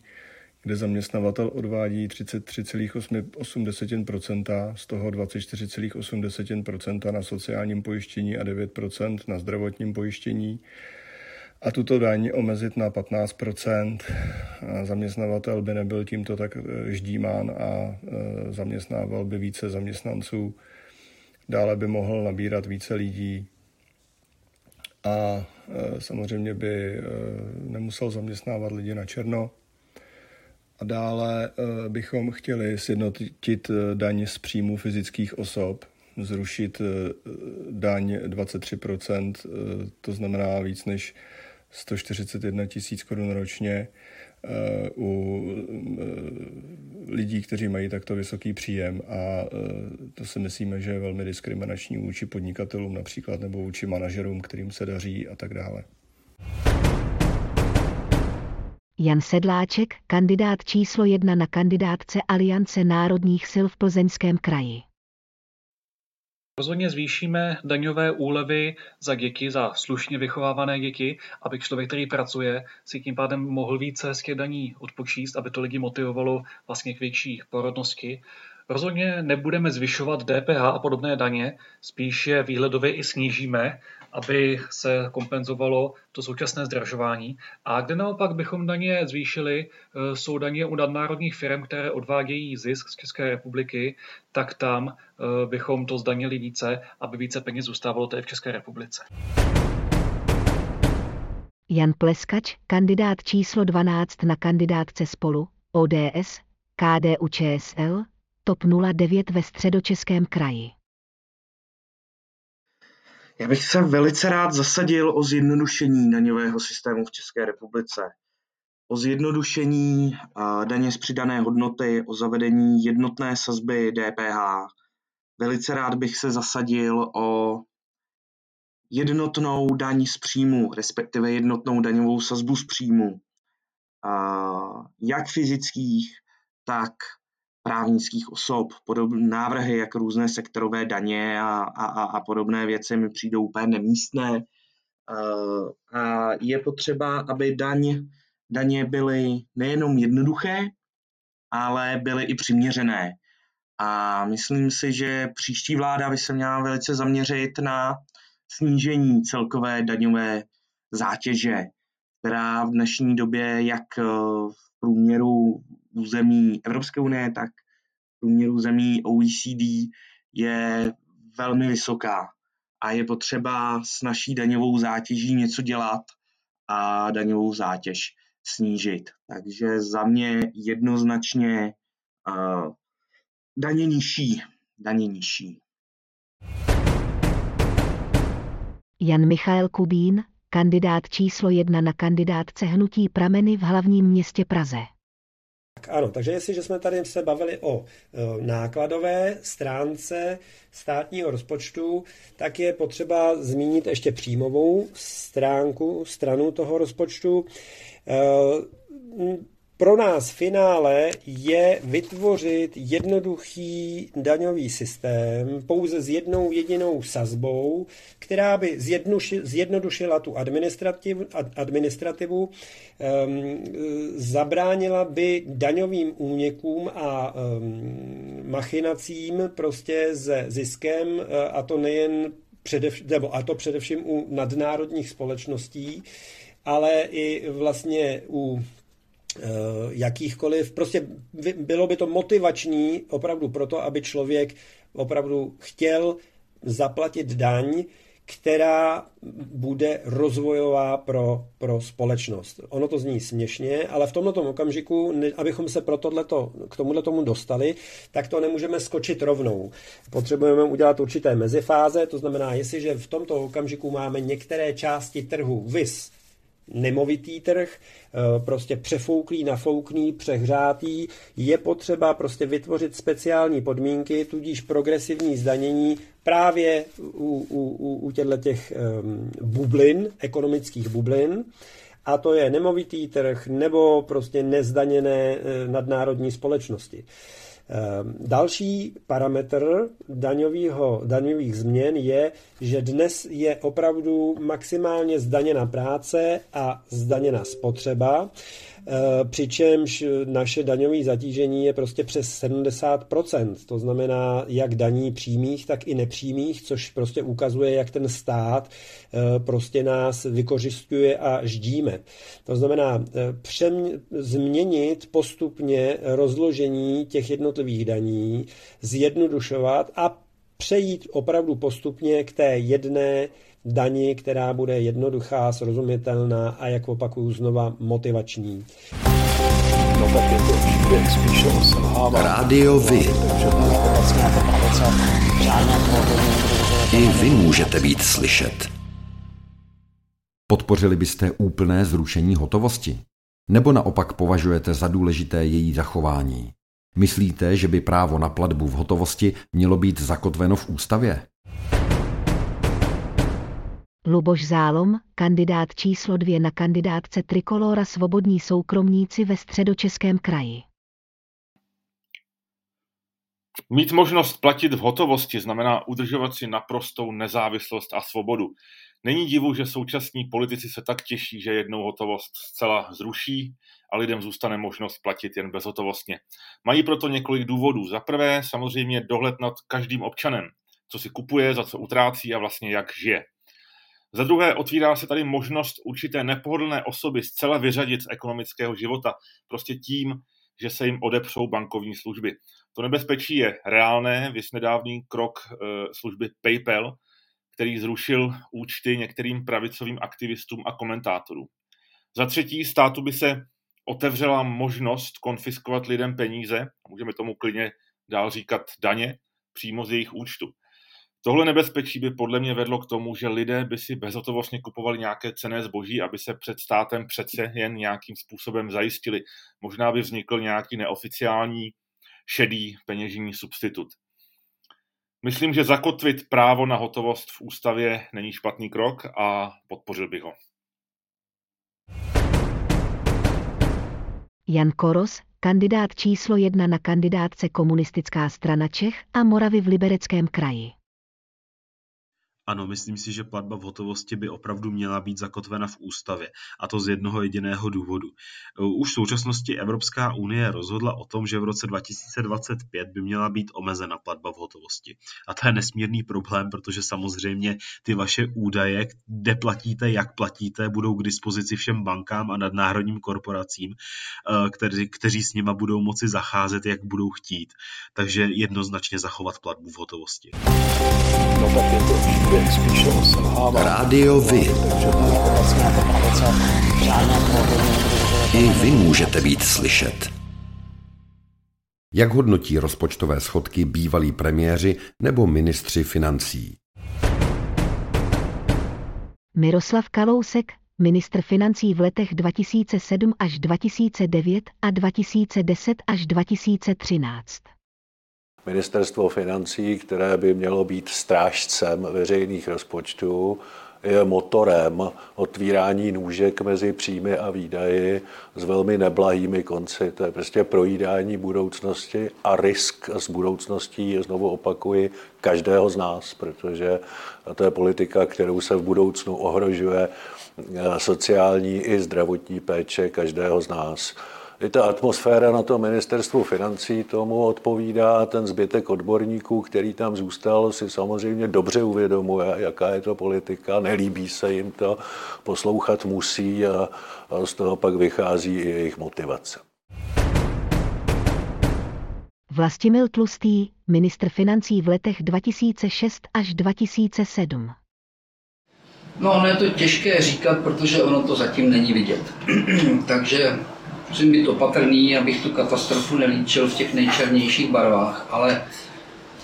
kde zaměstnavatel odvádí třicet tři celá osm procenta, z toho dvacet čtyři celá osm procenta na sociálním pojištění a devět procent na zdravotním pojištění. A tuto daň omezit na patnáct procent. Zaměstnavatel by nebyl tímto tak ždímán a zaměstnával by více zaměstnanců. Dále by mohl nabírat více lidí a samozřejmě by nemusel zaměstnávat lidi na černo. A dále bychom chtěli sjednotit daň z příjmu fyzických osob, zrušit daň dvacet tři procent, to znamená víc než sto čtyřicet jedna tisíc korun ročně u lidí, kteří mají takto vysoký příjem, a to si myslíme, že je velmi diskriminační vůči podnikatelům například nebo vůči manažerům, kterým se daří a tak dále. Jan Sedláček, kandidát číslo jedna na kandidátce Aliance národních sil v Plzeňském kraji. Rozhodně zvýšíme daňové úlevy za děti, za slušně vychovávané děti, aby člověk, který pracuje, si tím pádem mohl více hezké daní odpočíst, aby to lidi motivovalo vlastně k větší porodnosti. Rozhodně nebudeme zvyšovat D P H a podobné daně, spíše výhledově i snížíme, aby se kompenzovalo to současné zdražování. A kde naopak bychom daně zvýšili, jsou daně u nadnárodních firm, které odvádějí zisk z České republiky, tak tam bychom to zdanili více, aby více peněz zůstávalo tady v České republice. Jan Pleskač, kandidát číslo dvanáct na kandidátce Spolu, O D S, K D U Č S L, TOP nula devět ve Středočeském kraji. Já bych se velice rád zasadil o zjednodušení daňového systému v České republice. O zjednodušení daně z přidané hodnoty, o zavedení jednotné sazby D P H. Velice rád bych se zasadil o jednotnou daň z příjmu, respektive jednotnou daňovou sazbu z příjmu, jak fyzických, tak právnických osob. Podobné návrhy, jak různé sektorové daně a, a, a podobné věci mi přijdou úplně nemístné. A je potřeba, aby daň daně byly nejenom jednoduché, ale byly i přiměřené. A myslím si, že příští vláda by se měla velice zaměřit na snížení celkové daňové zátěže, která v dnešní době jak v průměru zemí Evropské unie, tak v průměru zemí O E C D je velmi vysoká. A je potřeba s naší daňovou zátěží něco dělat a daňovou zátěž snížit. Takže za mě jednoznačně uh, daně nižší, daně nižší. Jan Michael Kubín, kandidát číslo jedna na kandidátce hnutí Prameny v hlavním městě Praze. Tak ano, takže jestliže jsme tady se bavili o nákladové stránce státního rozpočtu, tak je potřeba zmínit ještě příjmovou stránku, stranu toho rozpočtu. Pro nás v finále je vytvořit jednoduchý daňový systém pouze s jednou jedinou sazbou, která by zjednodušila tu administrativu, administrativu um, zabránila by daňovým únikům a um, machinacím prostě se ziskem, a to nejen předev, nebo a to především u nadnárodních společností, ale i vlastně u jakýchkoliv, prostě bylo by to motivační opravdu proto, aby člověk opravdu chtěl zaplatit daň, která bude rozvojová pro, pro společnost. Ono to zní směšně, ale v tomto okamžiku, abychom se pro tohleto, k tomuhle tomu dostali, tak to nemůžeme skočit rovnou. Potřebujeme udělat určité mezifáze, to znamená, jestliže v tomto okamžiku máme některé části trhu, vis nemovitý trh, prostě přefouklý, nafoukný, přehřátý, je potřeba prostě vytvořit speciální podmínky, tudíž progresivní zdanění právě u, u, u těchto těch bublin, ekonomických bublin, a to je nemovitý trh nebo prostě nezdaněné nadnárodní společnosti. Další parametr daňovýho, daňových změn je, že dnes je opravdu maximálně zdaněna práce a zdaněna spotřeba, přičemž naše daňové zatížení je prostě přes sedmdesát procent, to znamená jak daní přímých, tak i nepřímých, což prostě ukazuje, jak ten stát prostě nás vykořisťuje a ždíme. To znamená přem, změnit postupně rozložení těch jednotlivých daní, zjednodušovat a přejít opravdu postupně k té jedné dani, která bude jednoduchá, srozumitelná a, jak opakuju znova, motivační. No tak je to příběh spíše o selhávání. Rádio Vy. I vy můžete být slyšet. Podpořili byste úplné zrušení hotovosti? Nebo naopak považujete za důležité její zachování? Myslíte, že by právo na platbu v hotovosti mělo být zakotveno v ústavě? Luboš Zálom, kandidát číslo dvě na kandidátce Trikolóra Svobodní soukromníci ve Středočeském kraji. Mít možnost platit v hotovosti znamená udržovat si naprostou nezávislost a svobodu. Není divu, že současní politici se tak těší, že jednou hotovost zcela zruší a lidem zůstane možnost platit jen bezhotovostně. Mají proto několik důvodů. Za prvé samozřejmě dohled nad každým občanem, co si kupuje, za co utrácí a vlastně jak žije. Za druhé otvírá se tady možnost určité nepohodlné osoby zcela vyřadit z ekonomického života, prostě tím, že se jim odepřou bankovní služby. To nebezpečí je reálné, viz nedávný krok služby PayPal, který zrušil účty některým pravicovým aktivistům a komentátorům. Za třetí státu by se otevřela možnost konfiskovat lidem peníze, a můžeme tomu klidně dál říkat daně, přímo z jejich účtu. Tohle nebezpečí by podle mě vedlo k tomu, že lidé by si bezhotovostně kupovali nějaké cenné zboží, aby se před státem přece jen nějakým způsobem zajistili. Možná by vznikl nějaký neoficiální šedý peněžní substitut. Myslím, že zakotvit právo na hotovost v ústavě není špatný krok a podpořil bych ho. Jan Koros, kandidát číslo jedna na kandidátce Komunistická strana Čech a Moravy v Libereckém kraji. Ano, myslím si, že platba v hotovosti by opravdu měla být zakotvena v ústavě, a to z jednoho jediného důvodu. Už v současnosti Evropská unie rozhodla o tom, že v roce dva tisíce dvacet pět by měla být omezena platba v hotovosti. A to je nesmírný problém, protože samozřejmě ty vaše údaje, kde platíte, jak platíte, budou k dispozici všem bankám a nadnárodním korporacím, kteří, kteří s nima budou moci zacházet, jak budou chtít. Takže jednoznačně zachovat platbu v hotovosti. No tak je to příběh spíše o selhávání. Rádio Vy. I vy můžete být slyšet. Jak hodnotí rozpočtové schodky bývalí premiéři nebo ministři financí? Miroslav Kalousek, ministr financí v letech dva tisíce sedm až dva tisíce devět a dva tisíce deset až dva tisíce třináct. Ministerstvo financí, které by mělo být strážcem veřejných rozpočtů, je motorem otvírání nůžek mezi příjmy a výdaji s velmi neblahými konci. To je prostě projídání budoucnosti a risk s budoucností, znovu opakuji, každého z nás, protože to je politika, kterou se v budoucnu ohrožuje sociální i zdravotní péče každého z nás. I ta atmosféra na tom ministerstvu financí tomu odpovídá, ten zbytek odborníků, který tam zůstal, si samozřejmě dobře uvědomuje, jaká je to politika, nelíbí se jim to, poslouchat musí a z toho pak vychází i jejich motivace. Vlastimil Tlustý, ministr financí v letech dva tisíce šest až dva tisíce sedm. No, ono je to těžké říkat, protože ono to zatím není vidět. Takže musím být opatrný, abych tu katastrofu nelíčil v těch nejčernějších barvách, ale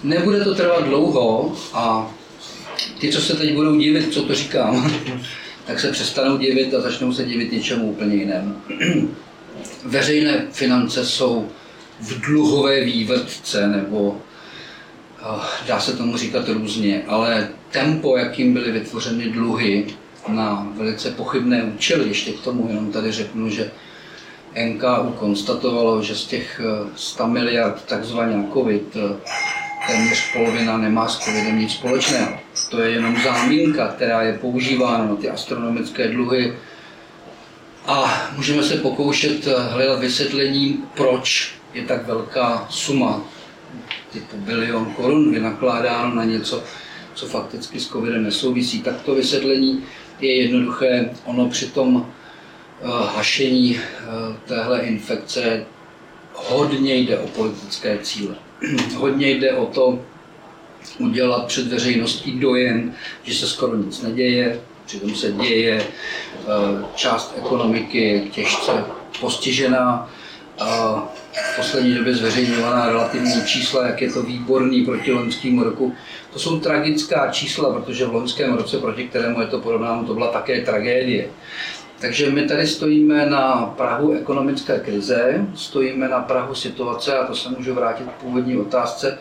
nebude to trvat dlouho a ty, co se teď budou divit, co to říkám, tak se přestanou divit a začnou se divit něčemu úplně jinému. Veřejné finance jsou v dluhové vývrtce, nebo dá se tomu říkat různě, ale tempo, jakým byly vytvořeny dluhy na velice pochybné účely, ještě k tomu jenom tady řeknu, že N K U konstatovalo, že z těch sto miliard takzvaně na covid téměř polovina nemá s covidem nic společného. To je jenom záminka, která je používána na ty astronomické dluhy. A můžeme se pokoušet hledat vysvětlení, proč je tak velká suma, typu bilion korun, vynakládáno na něco, co fakticky s covidem nesouvisí. Tak to vysvětlení je jednoduché, ono přitom hašení téhle infekce hodně jde o politické cíle. Hodně jde o to udělat před veřejností dojem, že se skoro nic neděje, přitom se děje, část ekonomiky je těžce postižená. V poslední době zveřejňovaná relativní čísla, jak je to výborný proti loňskému roku. To jsou tragická čísla, protože v loňském roce, proti kterému je to podobná, to byla také tragédie. Takže my tady stojíme na prahu ekonomické krize, stojíme na prahu situace, a to se můžu vrátit k původní otázce,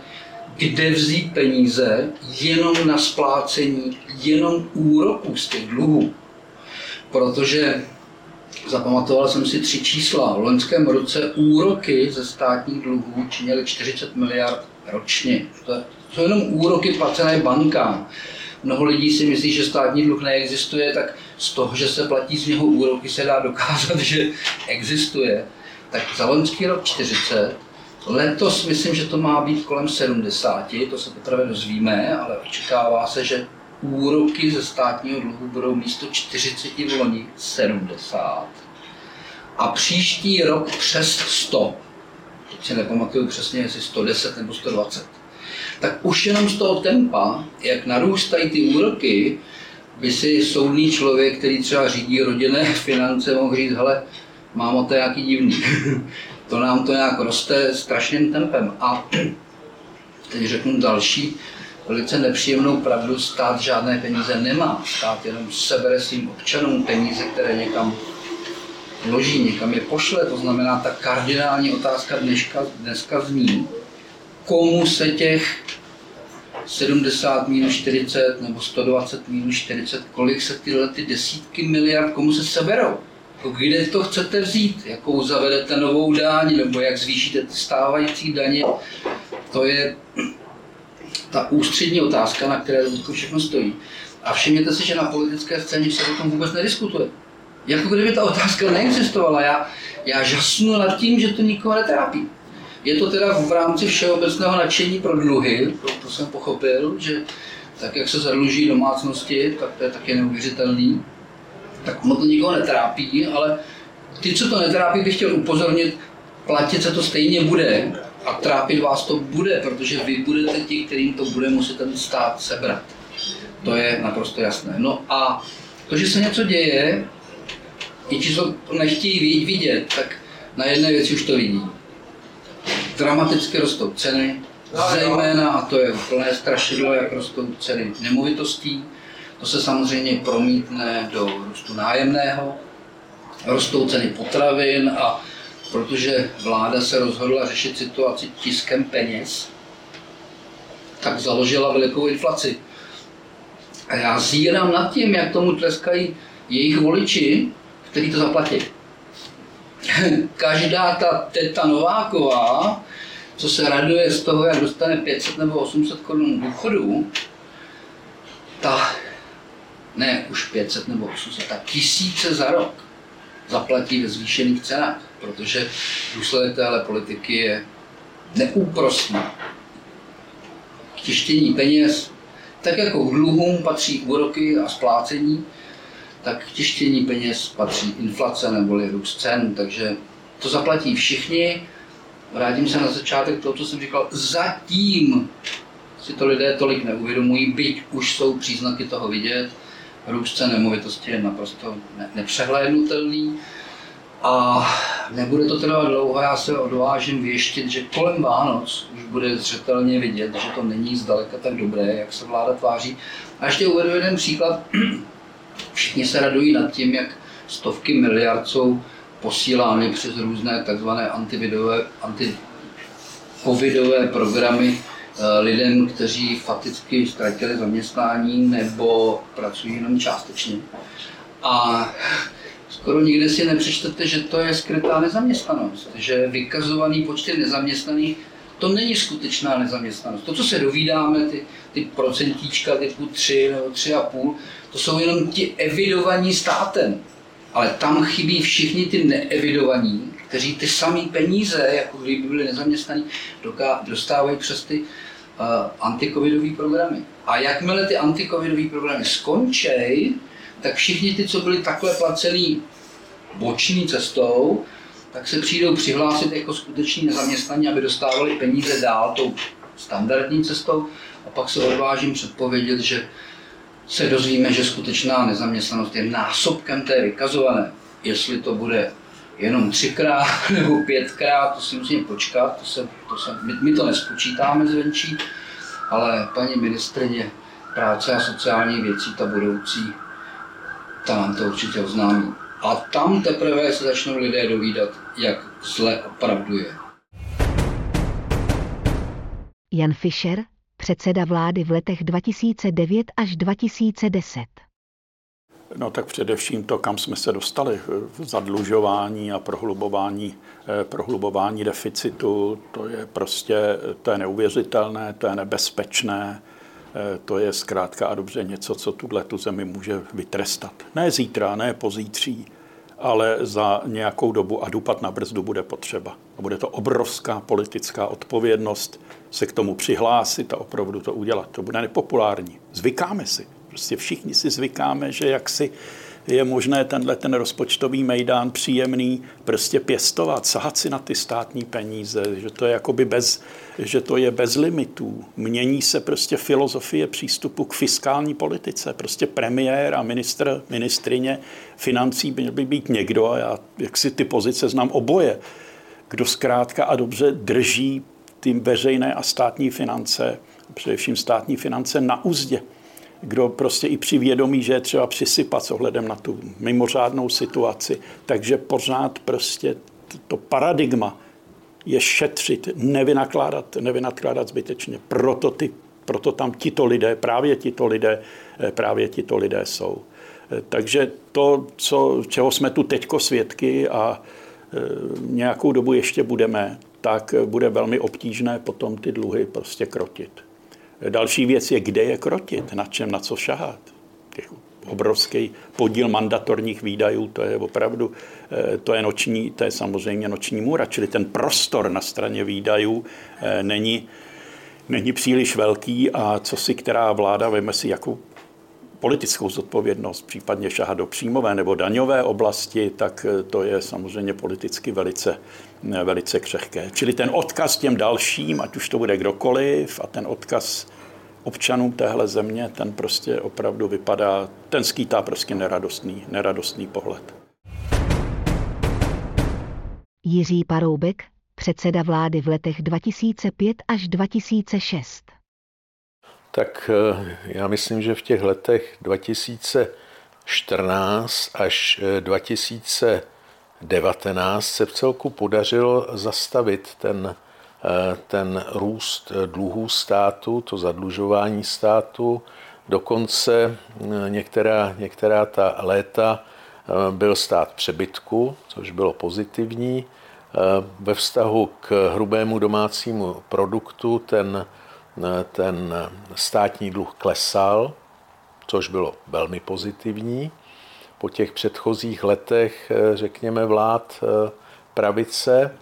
kde vzít peníze jenom na splácení, jenom úroků z těch dluhů. Protože zapamatoval jsem si tři čísla. V loňském roce úroky ze státních dluhů činily čtyřicet miliard ročně. To jsou jenom úroky placené bankám. Mnoho lidí si myslí, že státní dluh neexistuje, tak z toho, že se platí z něho úroky, se dá dokázat, že existuje. Tak za loňský rok čtyřicet, letos myslím, že to má být kolem sedmdesát, to se teprve dozvíme, ale očekává se, že úroky ze státního dluhu budou místo čtyřicet v loni sedmdesát. A příští rok přes sto. Teď si nepamatuju přesně, jestli sto deset nebo sto dvacet. Tak už jenom z toho tempa, jak narůstají ty úroky, by si soudný člověk, který třeba řídí rodinné finance, mohl říct, hele, mámo, to je nějaký divný, to nám to nějak roste strašným tempem. A teď řeknu další velice nepříjemnou pravdu, stát žádné peníze nemá, stát jenom sebere svým občanům peníze, které někam vloží, někam je pošle, to znamená, ta kardinální otázka dneška, dneska zní, komu se těch sedmdesát minus čtyřicet nebo sto dvacet minus čtyřicet, kolik se tyhle ty desítky miliard, komu se seberou? Kde to chcete vzít? Jakou zavedete novou daň nebo jak zvýšíte ty stávající daně? To je ta ústřední otázka, na které to všechno stojí. A všimněte si, že na politické scéně se o tom vůbec nediskutuje. Jako kdyby ta otázka neexistovala, já, já žasnu nad tím, že to nikoho netrápí. Je to teda v rámci všeobecného nadšení pro dluhy, to, to jsem pochopil, že tak jak se zadluží domácnosti, tak to je taky neuvěřitelný, tak ono to nikoho netrápí, ale ty, co to netrápí, bych chtěl upozornit, platit se to stejně bude a trápit vás to bude, protože vy budete ti, kterým to bude muset ten stát sebrat. To je naprosto jasné. No a to, že se něco děje, i ti, co nechtějí vidět, tak na jedné věci už to vidí. Dramaticky rostou ceny, zejména, a to je plné strašidlo, jak rostou ceny nemovitostí. To se samozřejmě promítne do růstu nájemného, rostou ceny potravin a protože vláda se rozhodla řešit situaci tiskem peněz, tak založila velikou inflaci. A já zírám nad tím, jak tomu tleskají jejich voliči, kteří to zaplatí. Každá ta teta Nováková, co se raduje z toho, jak dostane pět set nebo osm set korun důchodu, ta, ne už pět set nebo osm set, ta tisíce za rok zaplatí ve zvýšených cenách, protože důsledek téhle politiky je neúprostný. K tištění peněz, tak jako k dluhům patří úroky a splácení, tak k tištění peněz patří inflace neboli růst cen, takže to zaplatí všichni. Vrátím se na začátek toho, co jsem říkal, zatím si to lidé tolik neuvědomují, byť už jsou příznaky toho vidět. Růst cen nemovitosti je naprosto ne- nepřehlédnutelný a nebude to trvat dlouho, já se odvážím věštit, že kolem Vánoc už bude zřetelně vidět, že to není zdaleka tak dobré, jak se vláda tváří. A ještě uvedu jeden příklad. Všichni se radují nad tím, jak stovky miliard jsou posílány přes různé tzv. anti-covidové programy lidem, kteří fakticky ztratili zaměstnání nebo pracují jenom částečně. A skoro nikde si nepřečtete, že to je skrytá nezaměstnanost, že vykazovaný počty nezaměstnaných to není skutečná nezaměstnanost. To, co se dovídáme, ty, ty procentíčka typu tři nebo tři a půl, to jsou jenom ti evidovaní státem. Ale tam chybí všichni ty neevidovaní, kteří ty samé peníze, jako kdyby byli nezaměstnaní, dostávají přes ty uh, antikovidové programy. A jakmile ty antikovidové programy skončí, tak všichni ty, co byli takhle placený boční cestou, tak se přijdou přihlásit jako skuteční nezaměstnaní, aby dostávali peníze dál tou standardní cestou. A pak se odvážím předpovědět, že se dozvíme, že skutečná nezaměstnanost je násobkem té vykazované. Jestli to bude jenom třikrát nebo pětkrát, to si musíme počkat, to se, to se, my, my to nespočítáme zvenčí, ale paní ministryně práce a sociální věcí, ta budoucí, ta nám to určitě oznámí. A tam teprve se začnou lidé dovídat, jak zle opravdu je. Jan Fischer, předseda vlády v letech dva tisíce devět až dva tisíce deset. No tak především to, kam jsme se dostali v zadlužování a prohlubování, prohlubování deficitu, to je prostě, to je neuvěřitelné, to je nebezpečné, to je zkrátka a dobře něco, co tu zemi může vytrestat. Ne zítra, ne pozítří, ale za nějakou dobu a dupat na brzdu bude potřeba. A bude to obrovská politická odpovědnost se k tomu přihlásit a opravdu to udělat. To bude nepopulární. Zvykáme si. Prostě všichni si zvykáme, že jaksi je možné tenhle ten rozpočtový mejdán příjemný prostě pěstovat, sahat si na ty státní peníze, že to je jakoby bez, že to je bez limitů. Mění se prostě filozofie přístupu k fiskální politice. Prostě premiér a ministr, ministrině financí měl by být někdo, a já jak si ty pozice znám oboje, kdo zkrátka a dobře drží tím veřejné a státní finance, především státní finance na uzdě. Kdo prostě i při vědomí, že je třeba přisypat s ohledem na tu mimořádnou situaci. Takže pořád prostě to paradigma je šetřit, nevynakládat, nevynakládat zbytečně. Proto, ty, proto tam tito lidé, právě tito lidé, právě tito lidé jsou. Takže to, co, čeho jsme tu teďko svědky a nějakou dobu ještě budeme, tak bude velmi obtížné potom ty dluhy prostě krotit. Další věc je, kde je krotit, na čem, na co šahat. Obrovský podíl mandatorních výdajů, to je opravdu, to je noční, to je samozřejmě noční můra, čili ten prostor na straně výdajů není, není příliš velký a co si která vláda, víme si, jakou politickou zodpovědnost, případně šahat do příjmové nebo daňové oblasti, tak to je samozřejmě politicky velice, velice křehké. Čili ten odkaz těm dalším, ať už to bude kdokoliv, a ten odkaz občanům téhle země, ten prostě opravdu vypadá, ten skýtá prostě neradostný, neradostný pohled. Jiří Paroubek, předseda vlády v letech dva tisíce pět až dva tisíce šest. Tak já myslím, že v těch letech dva tisíce čtrnáct až dva tisíce devatenáct se v celku podařilo zastavit ten, ten růst dluhů státu, to zadlužování státu. Dokonce některá, některá ta léta byl stát přebytku, což bylo pozitivní. Ve vztahu k hrubému domácímu produktu ten ten státní dluh klesal, což bylo velmi pozitivní. Po těch předchozích letech, řekněme, vlád pravice,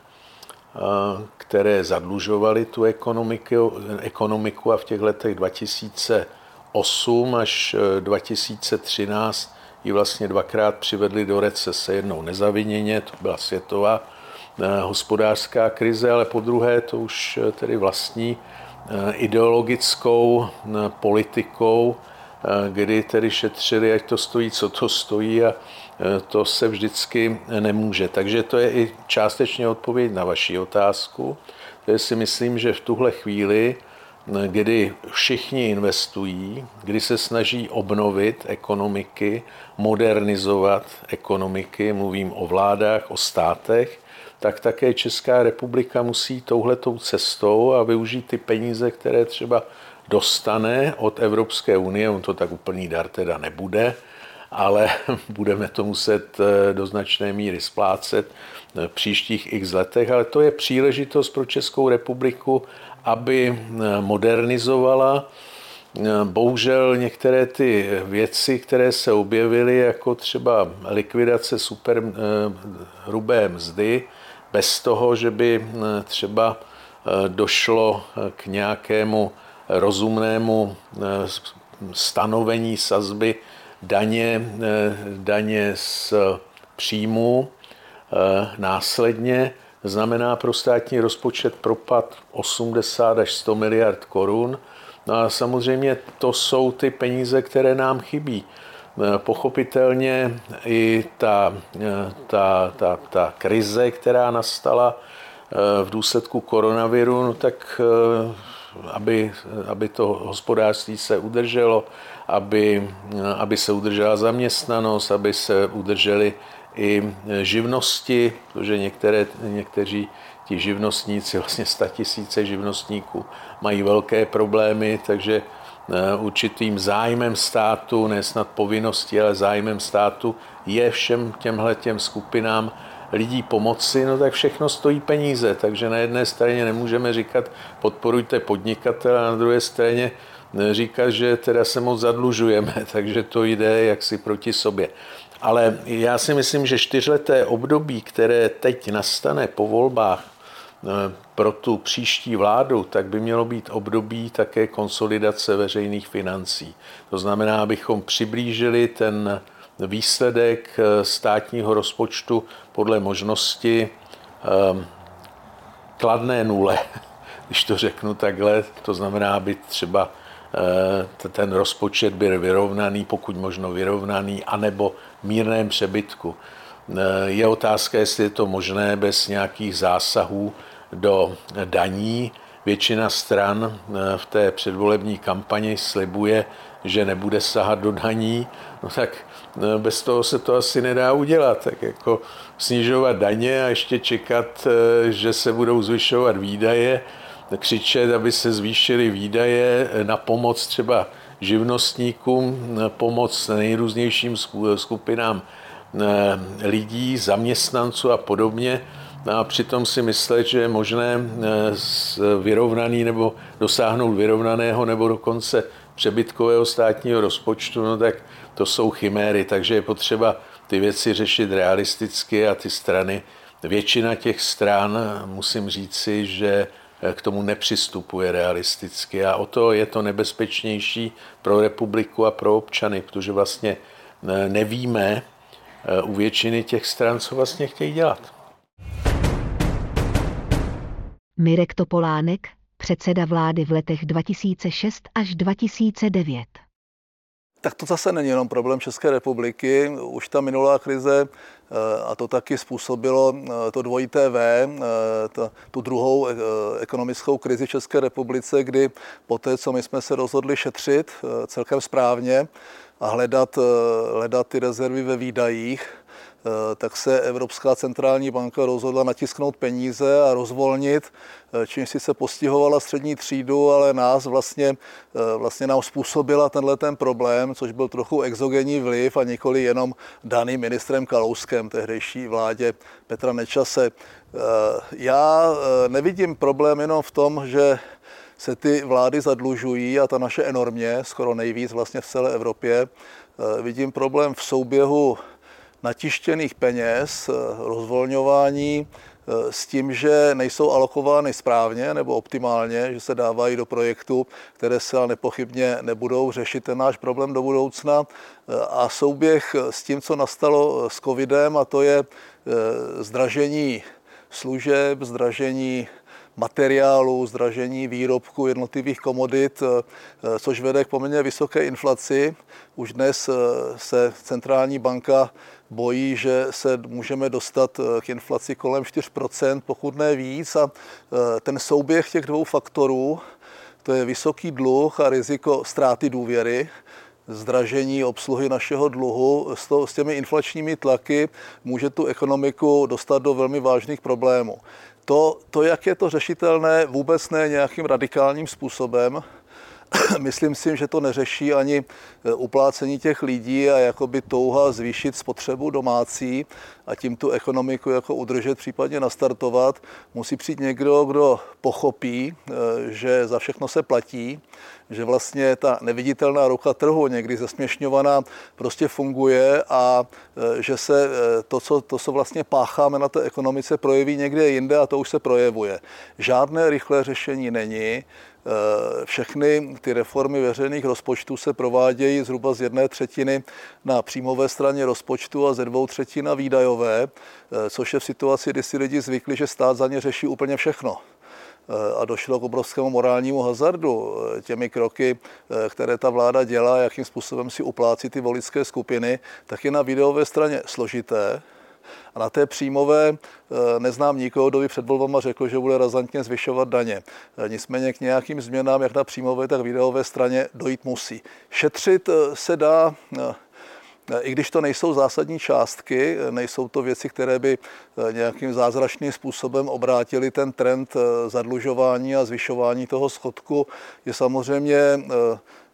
které zadlužovaly tu ekonomiku, ekonomiku a v těch letech dva tisíce osm až dva tisíce třináct ji vlastně dvakrát přivedli do recese, jednou nezaviněně, to byla světová hospodářská krize, ale podruhé to už tedy vlastní ideologickou politikou, kdy tedy šetřili, ať to stojí, co to stojí, a to se vždycky nemůže. Takže to je i částečně odpověď na vaši otázku. To si myslím, že v tuhle chvíli, kdy všichni investují, kdy se snaží obnovit ekonomiky, modernizovat ekonomiky, mluvím o vládách, o státech, tak také Česká republika musí touhletou cestou a využít ty peníze, které třeba dostane od Evropské unie. On to tak úplný dar teda nebude, ale budeme to muset do značné míry splácet v příštích x letech. Ale to je příležitost pro Českou republiku, aby modernizovala. Bohužel některé ty věci, které se objevily, jako třeba likvidace super hrubé mzdy, bez toho, že by třeba došlo k nějakému rozumnému stanovení sazby daně, daně z příjmu následně, znamená pro státní rozpočet propad osmdesát až sto miliard korun. No a samozřejmě to jsou ty peníze, které nám chybí. Pochopitelně i ta, ta, ta, ta krize, která nastala v důsledku koronaviru, no tak aby, aby to hospodářství se udrželo, aby, aby se udržela zaměstnanost, aby se udržely i živnosti, protože některé, někteří ti živnostníci, vlastně statisíce živnostníků, mají velké problémy, takže určitým zájmem státu, ne snad povinností, ale zájmem státu je všem těmhle těm skupinám lidí pomoci, no tak všechno stojí peníze, takže na jedné straně nemůžeme říkat podporujte podnikatele, a na druhé straně říkat, že teda se moc zadlužujeme, takže to jde jaksi proti sobě. Ale já si myslím, že čtyřleté období, které teď nastane po volbách pro tu příští vládu, tak by mělo být období také konsolidace veřejných financí. To znamená, abychom přiblížili ten výsledek státního rozpočtu podle možnosti kladné nule. Když to řeknu takhle, to znamená, aby třeba ten rozpočet byl vyrovnaný, pokud možno vyrovnaný, anebo v mírném přebytku. Je otázka, jestli je to možné bez nějakých zásahů do daní. Většina stran v té předvolební kampani slibuje, že nebude sahat do daní. No tak bez toho se to asi nedá udělat. Tak jako snižovat daně a ještě čekat, že se budou zvyšovat výdaje, křičet, aby se zvýšily výdaje na pomoc třeba živnostníkům, pomoc nejrůznějším skupinám lidí, zaměstnanců a podobně, a přitom si myslet, že je možné vyrovnaný nebo dosáhnout vyrovnaného nebo dokonce přebytkového státního rozpočtu, no tak to jsou chiméry, takže je potřeba ty věci řešit realisticky a ty strany, většina těch stran, musím říci, že k tomu nepřistupuje realisticky a o to je to nebezpečnější pro republiku a pro občany, protože vlastně nevíme u většiny těch stran, co vlastně chtějí dělat. Mirek Topolánek, předseda vlády v letech dva tisíce šest až dva tisíce devět. Tak to zase není jenom problém České republiky. Už ta minulá krize, a to taky způsobilo to dvojité V, tu druhou ekonomickou krizi v České republice, kdy poté, co my jsme se rozhodli šetřit celkem správně a hledat, hledat ty rezervy ve výdajích, tak se Evropská centrální banka rozhodla natisknout peníze a rozvolnit, čímž sice postihovala střední třídu, ale nás vlastně, vlastně nám způsobila tenhle ten problém, což byl trochu exogenní vliv a nikoli jenom daný ministrem Kalouskem, tehdejší vládě Petra Nečase. Já nevidím problém jenom v tom, že se ty vlády zadlužují a ta naše enormně, skoro nejvíc vlastně v celé Evropě. Vidím problém v souběhu natištěných peněz, rozvolňování s tím, že nejsou alokovány správně nebo optimálně, že se dávají do projektů, které se ale nepochybně nebudou řešit ten náš problém do budoucna. A souběh s tím, co nastalo s covidem, a to je zdražení služeb, zdražení materiálu, zdražení výrobku jednotlivých komodit, což vede k poměrně vysoké inflaci. Už dnes se centrální banka bojí, že se můžeme dostat k inflaci kolem čtyři procenta, pokud ne víc. A ten souběh těch dvou faktorů, to je vysoký dluh a riziko ztráty důvěry, zdražení obsluhy našeho dluhu s, to, s těmi inflačními tlaky může tu ekonomiku dostat do velmi vážných problémů. To, to, jak je to řešitelné, vůbec ne nějakým radikálním způsobem. Myslím si, že to neřeší ani uplácení těch lidí a jakoby touha zvýšit spotřebu domácí a tím tu ekonomiku jako udržet, případně nastartovat. Musí přijít někdo, kdo pochopí, že za všechno se platí, že vlastně ta neviditelná ruka trhu, někdy zesměšňovaná, prostě funguje a že se to, co, to, co vlastně pácháme na té ekonomice, projeví někde jinde a to už se projevuje. Žádné rychlé řešení není. Všechny ty reformy veřejných rozpočtů se provádějí zhruba z jedné třetiny na příjmové straně rozpočtu a ze dvou třetin na výdajové, což je v situaci, kdy si lidi zvykli, že stát za ně řeší úplně všechno. A došlo k obrovskému morálnímu hazardu těmi kroky, které ta vláda dělá, jakým způsobem si uplácí ty voličské skupiny, tak je na výdajové straně složité. A na té příjmové neznám nikoho, kdo by před volbama řekl, že bude razantně zvyšovat daně. Nicméně k nějakým změnám, jak na příjmové, tak výdajové straně, dojít musí. Šetřit se dá, i když to nejsou zásadní částky, nejsou to věci, které by nějakým zázračným způsobem obrátily ten trend zadlužování a zvyšování toho schodku, je samozřejmě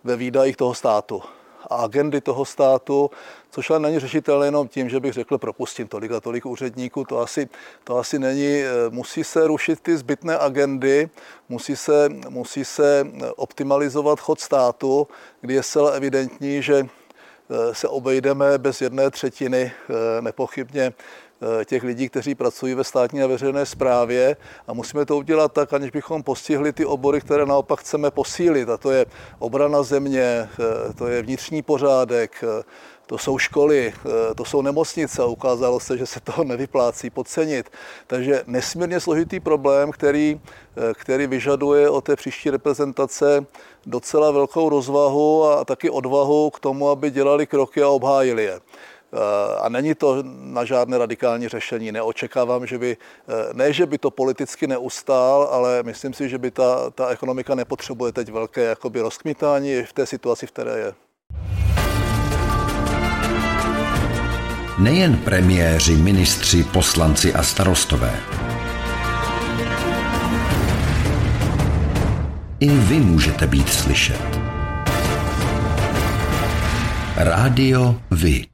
ve výdajích toho státu a agendy toho státu, což ale není řešitelné jenom tím, že bych řekl, propustím tolik a tolik úředníků, to asi, to asi není. Musí se rušit ty zbytné agendy, musí se, musí se optimalizovat chod státu, kdy je zcela evidentní, že se obejdeme bez jedné třetiny nepochybně těch lidí, kteří pracují ve státní a veřejné správě a musíme to udělat tak, aniž bychom postihli ty obory, které naopak chceme posílit a to je obrana země, to je vnitřní pořádek, to jsou školy, to jsou nemocnice a ukázalo se, že se toho nevyplácí podcenit. Takže nesmírně složitý problém, který, který vyžaduje od té příští reprezentace docela velkou rozvahu a taky odvahu k tomu, aby dělali kroky a obhájili je. A není to na žádné radikální řešení. Neočekávám, že by, ne, že by to politicky neustál, ale myslím si, že by ta, ta ekonomika nepotřebuje teď velké jakoby rozkmitání v té situaci, v které je. Nejen premiéři, ministři, poslanci a starostové. I vy můžete být slyšet. Rádio Vy.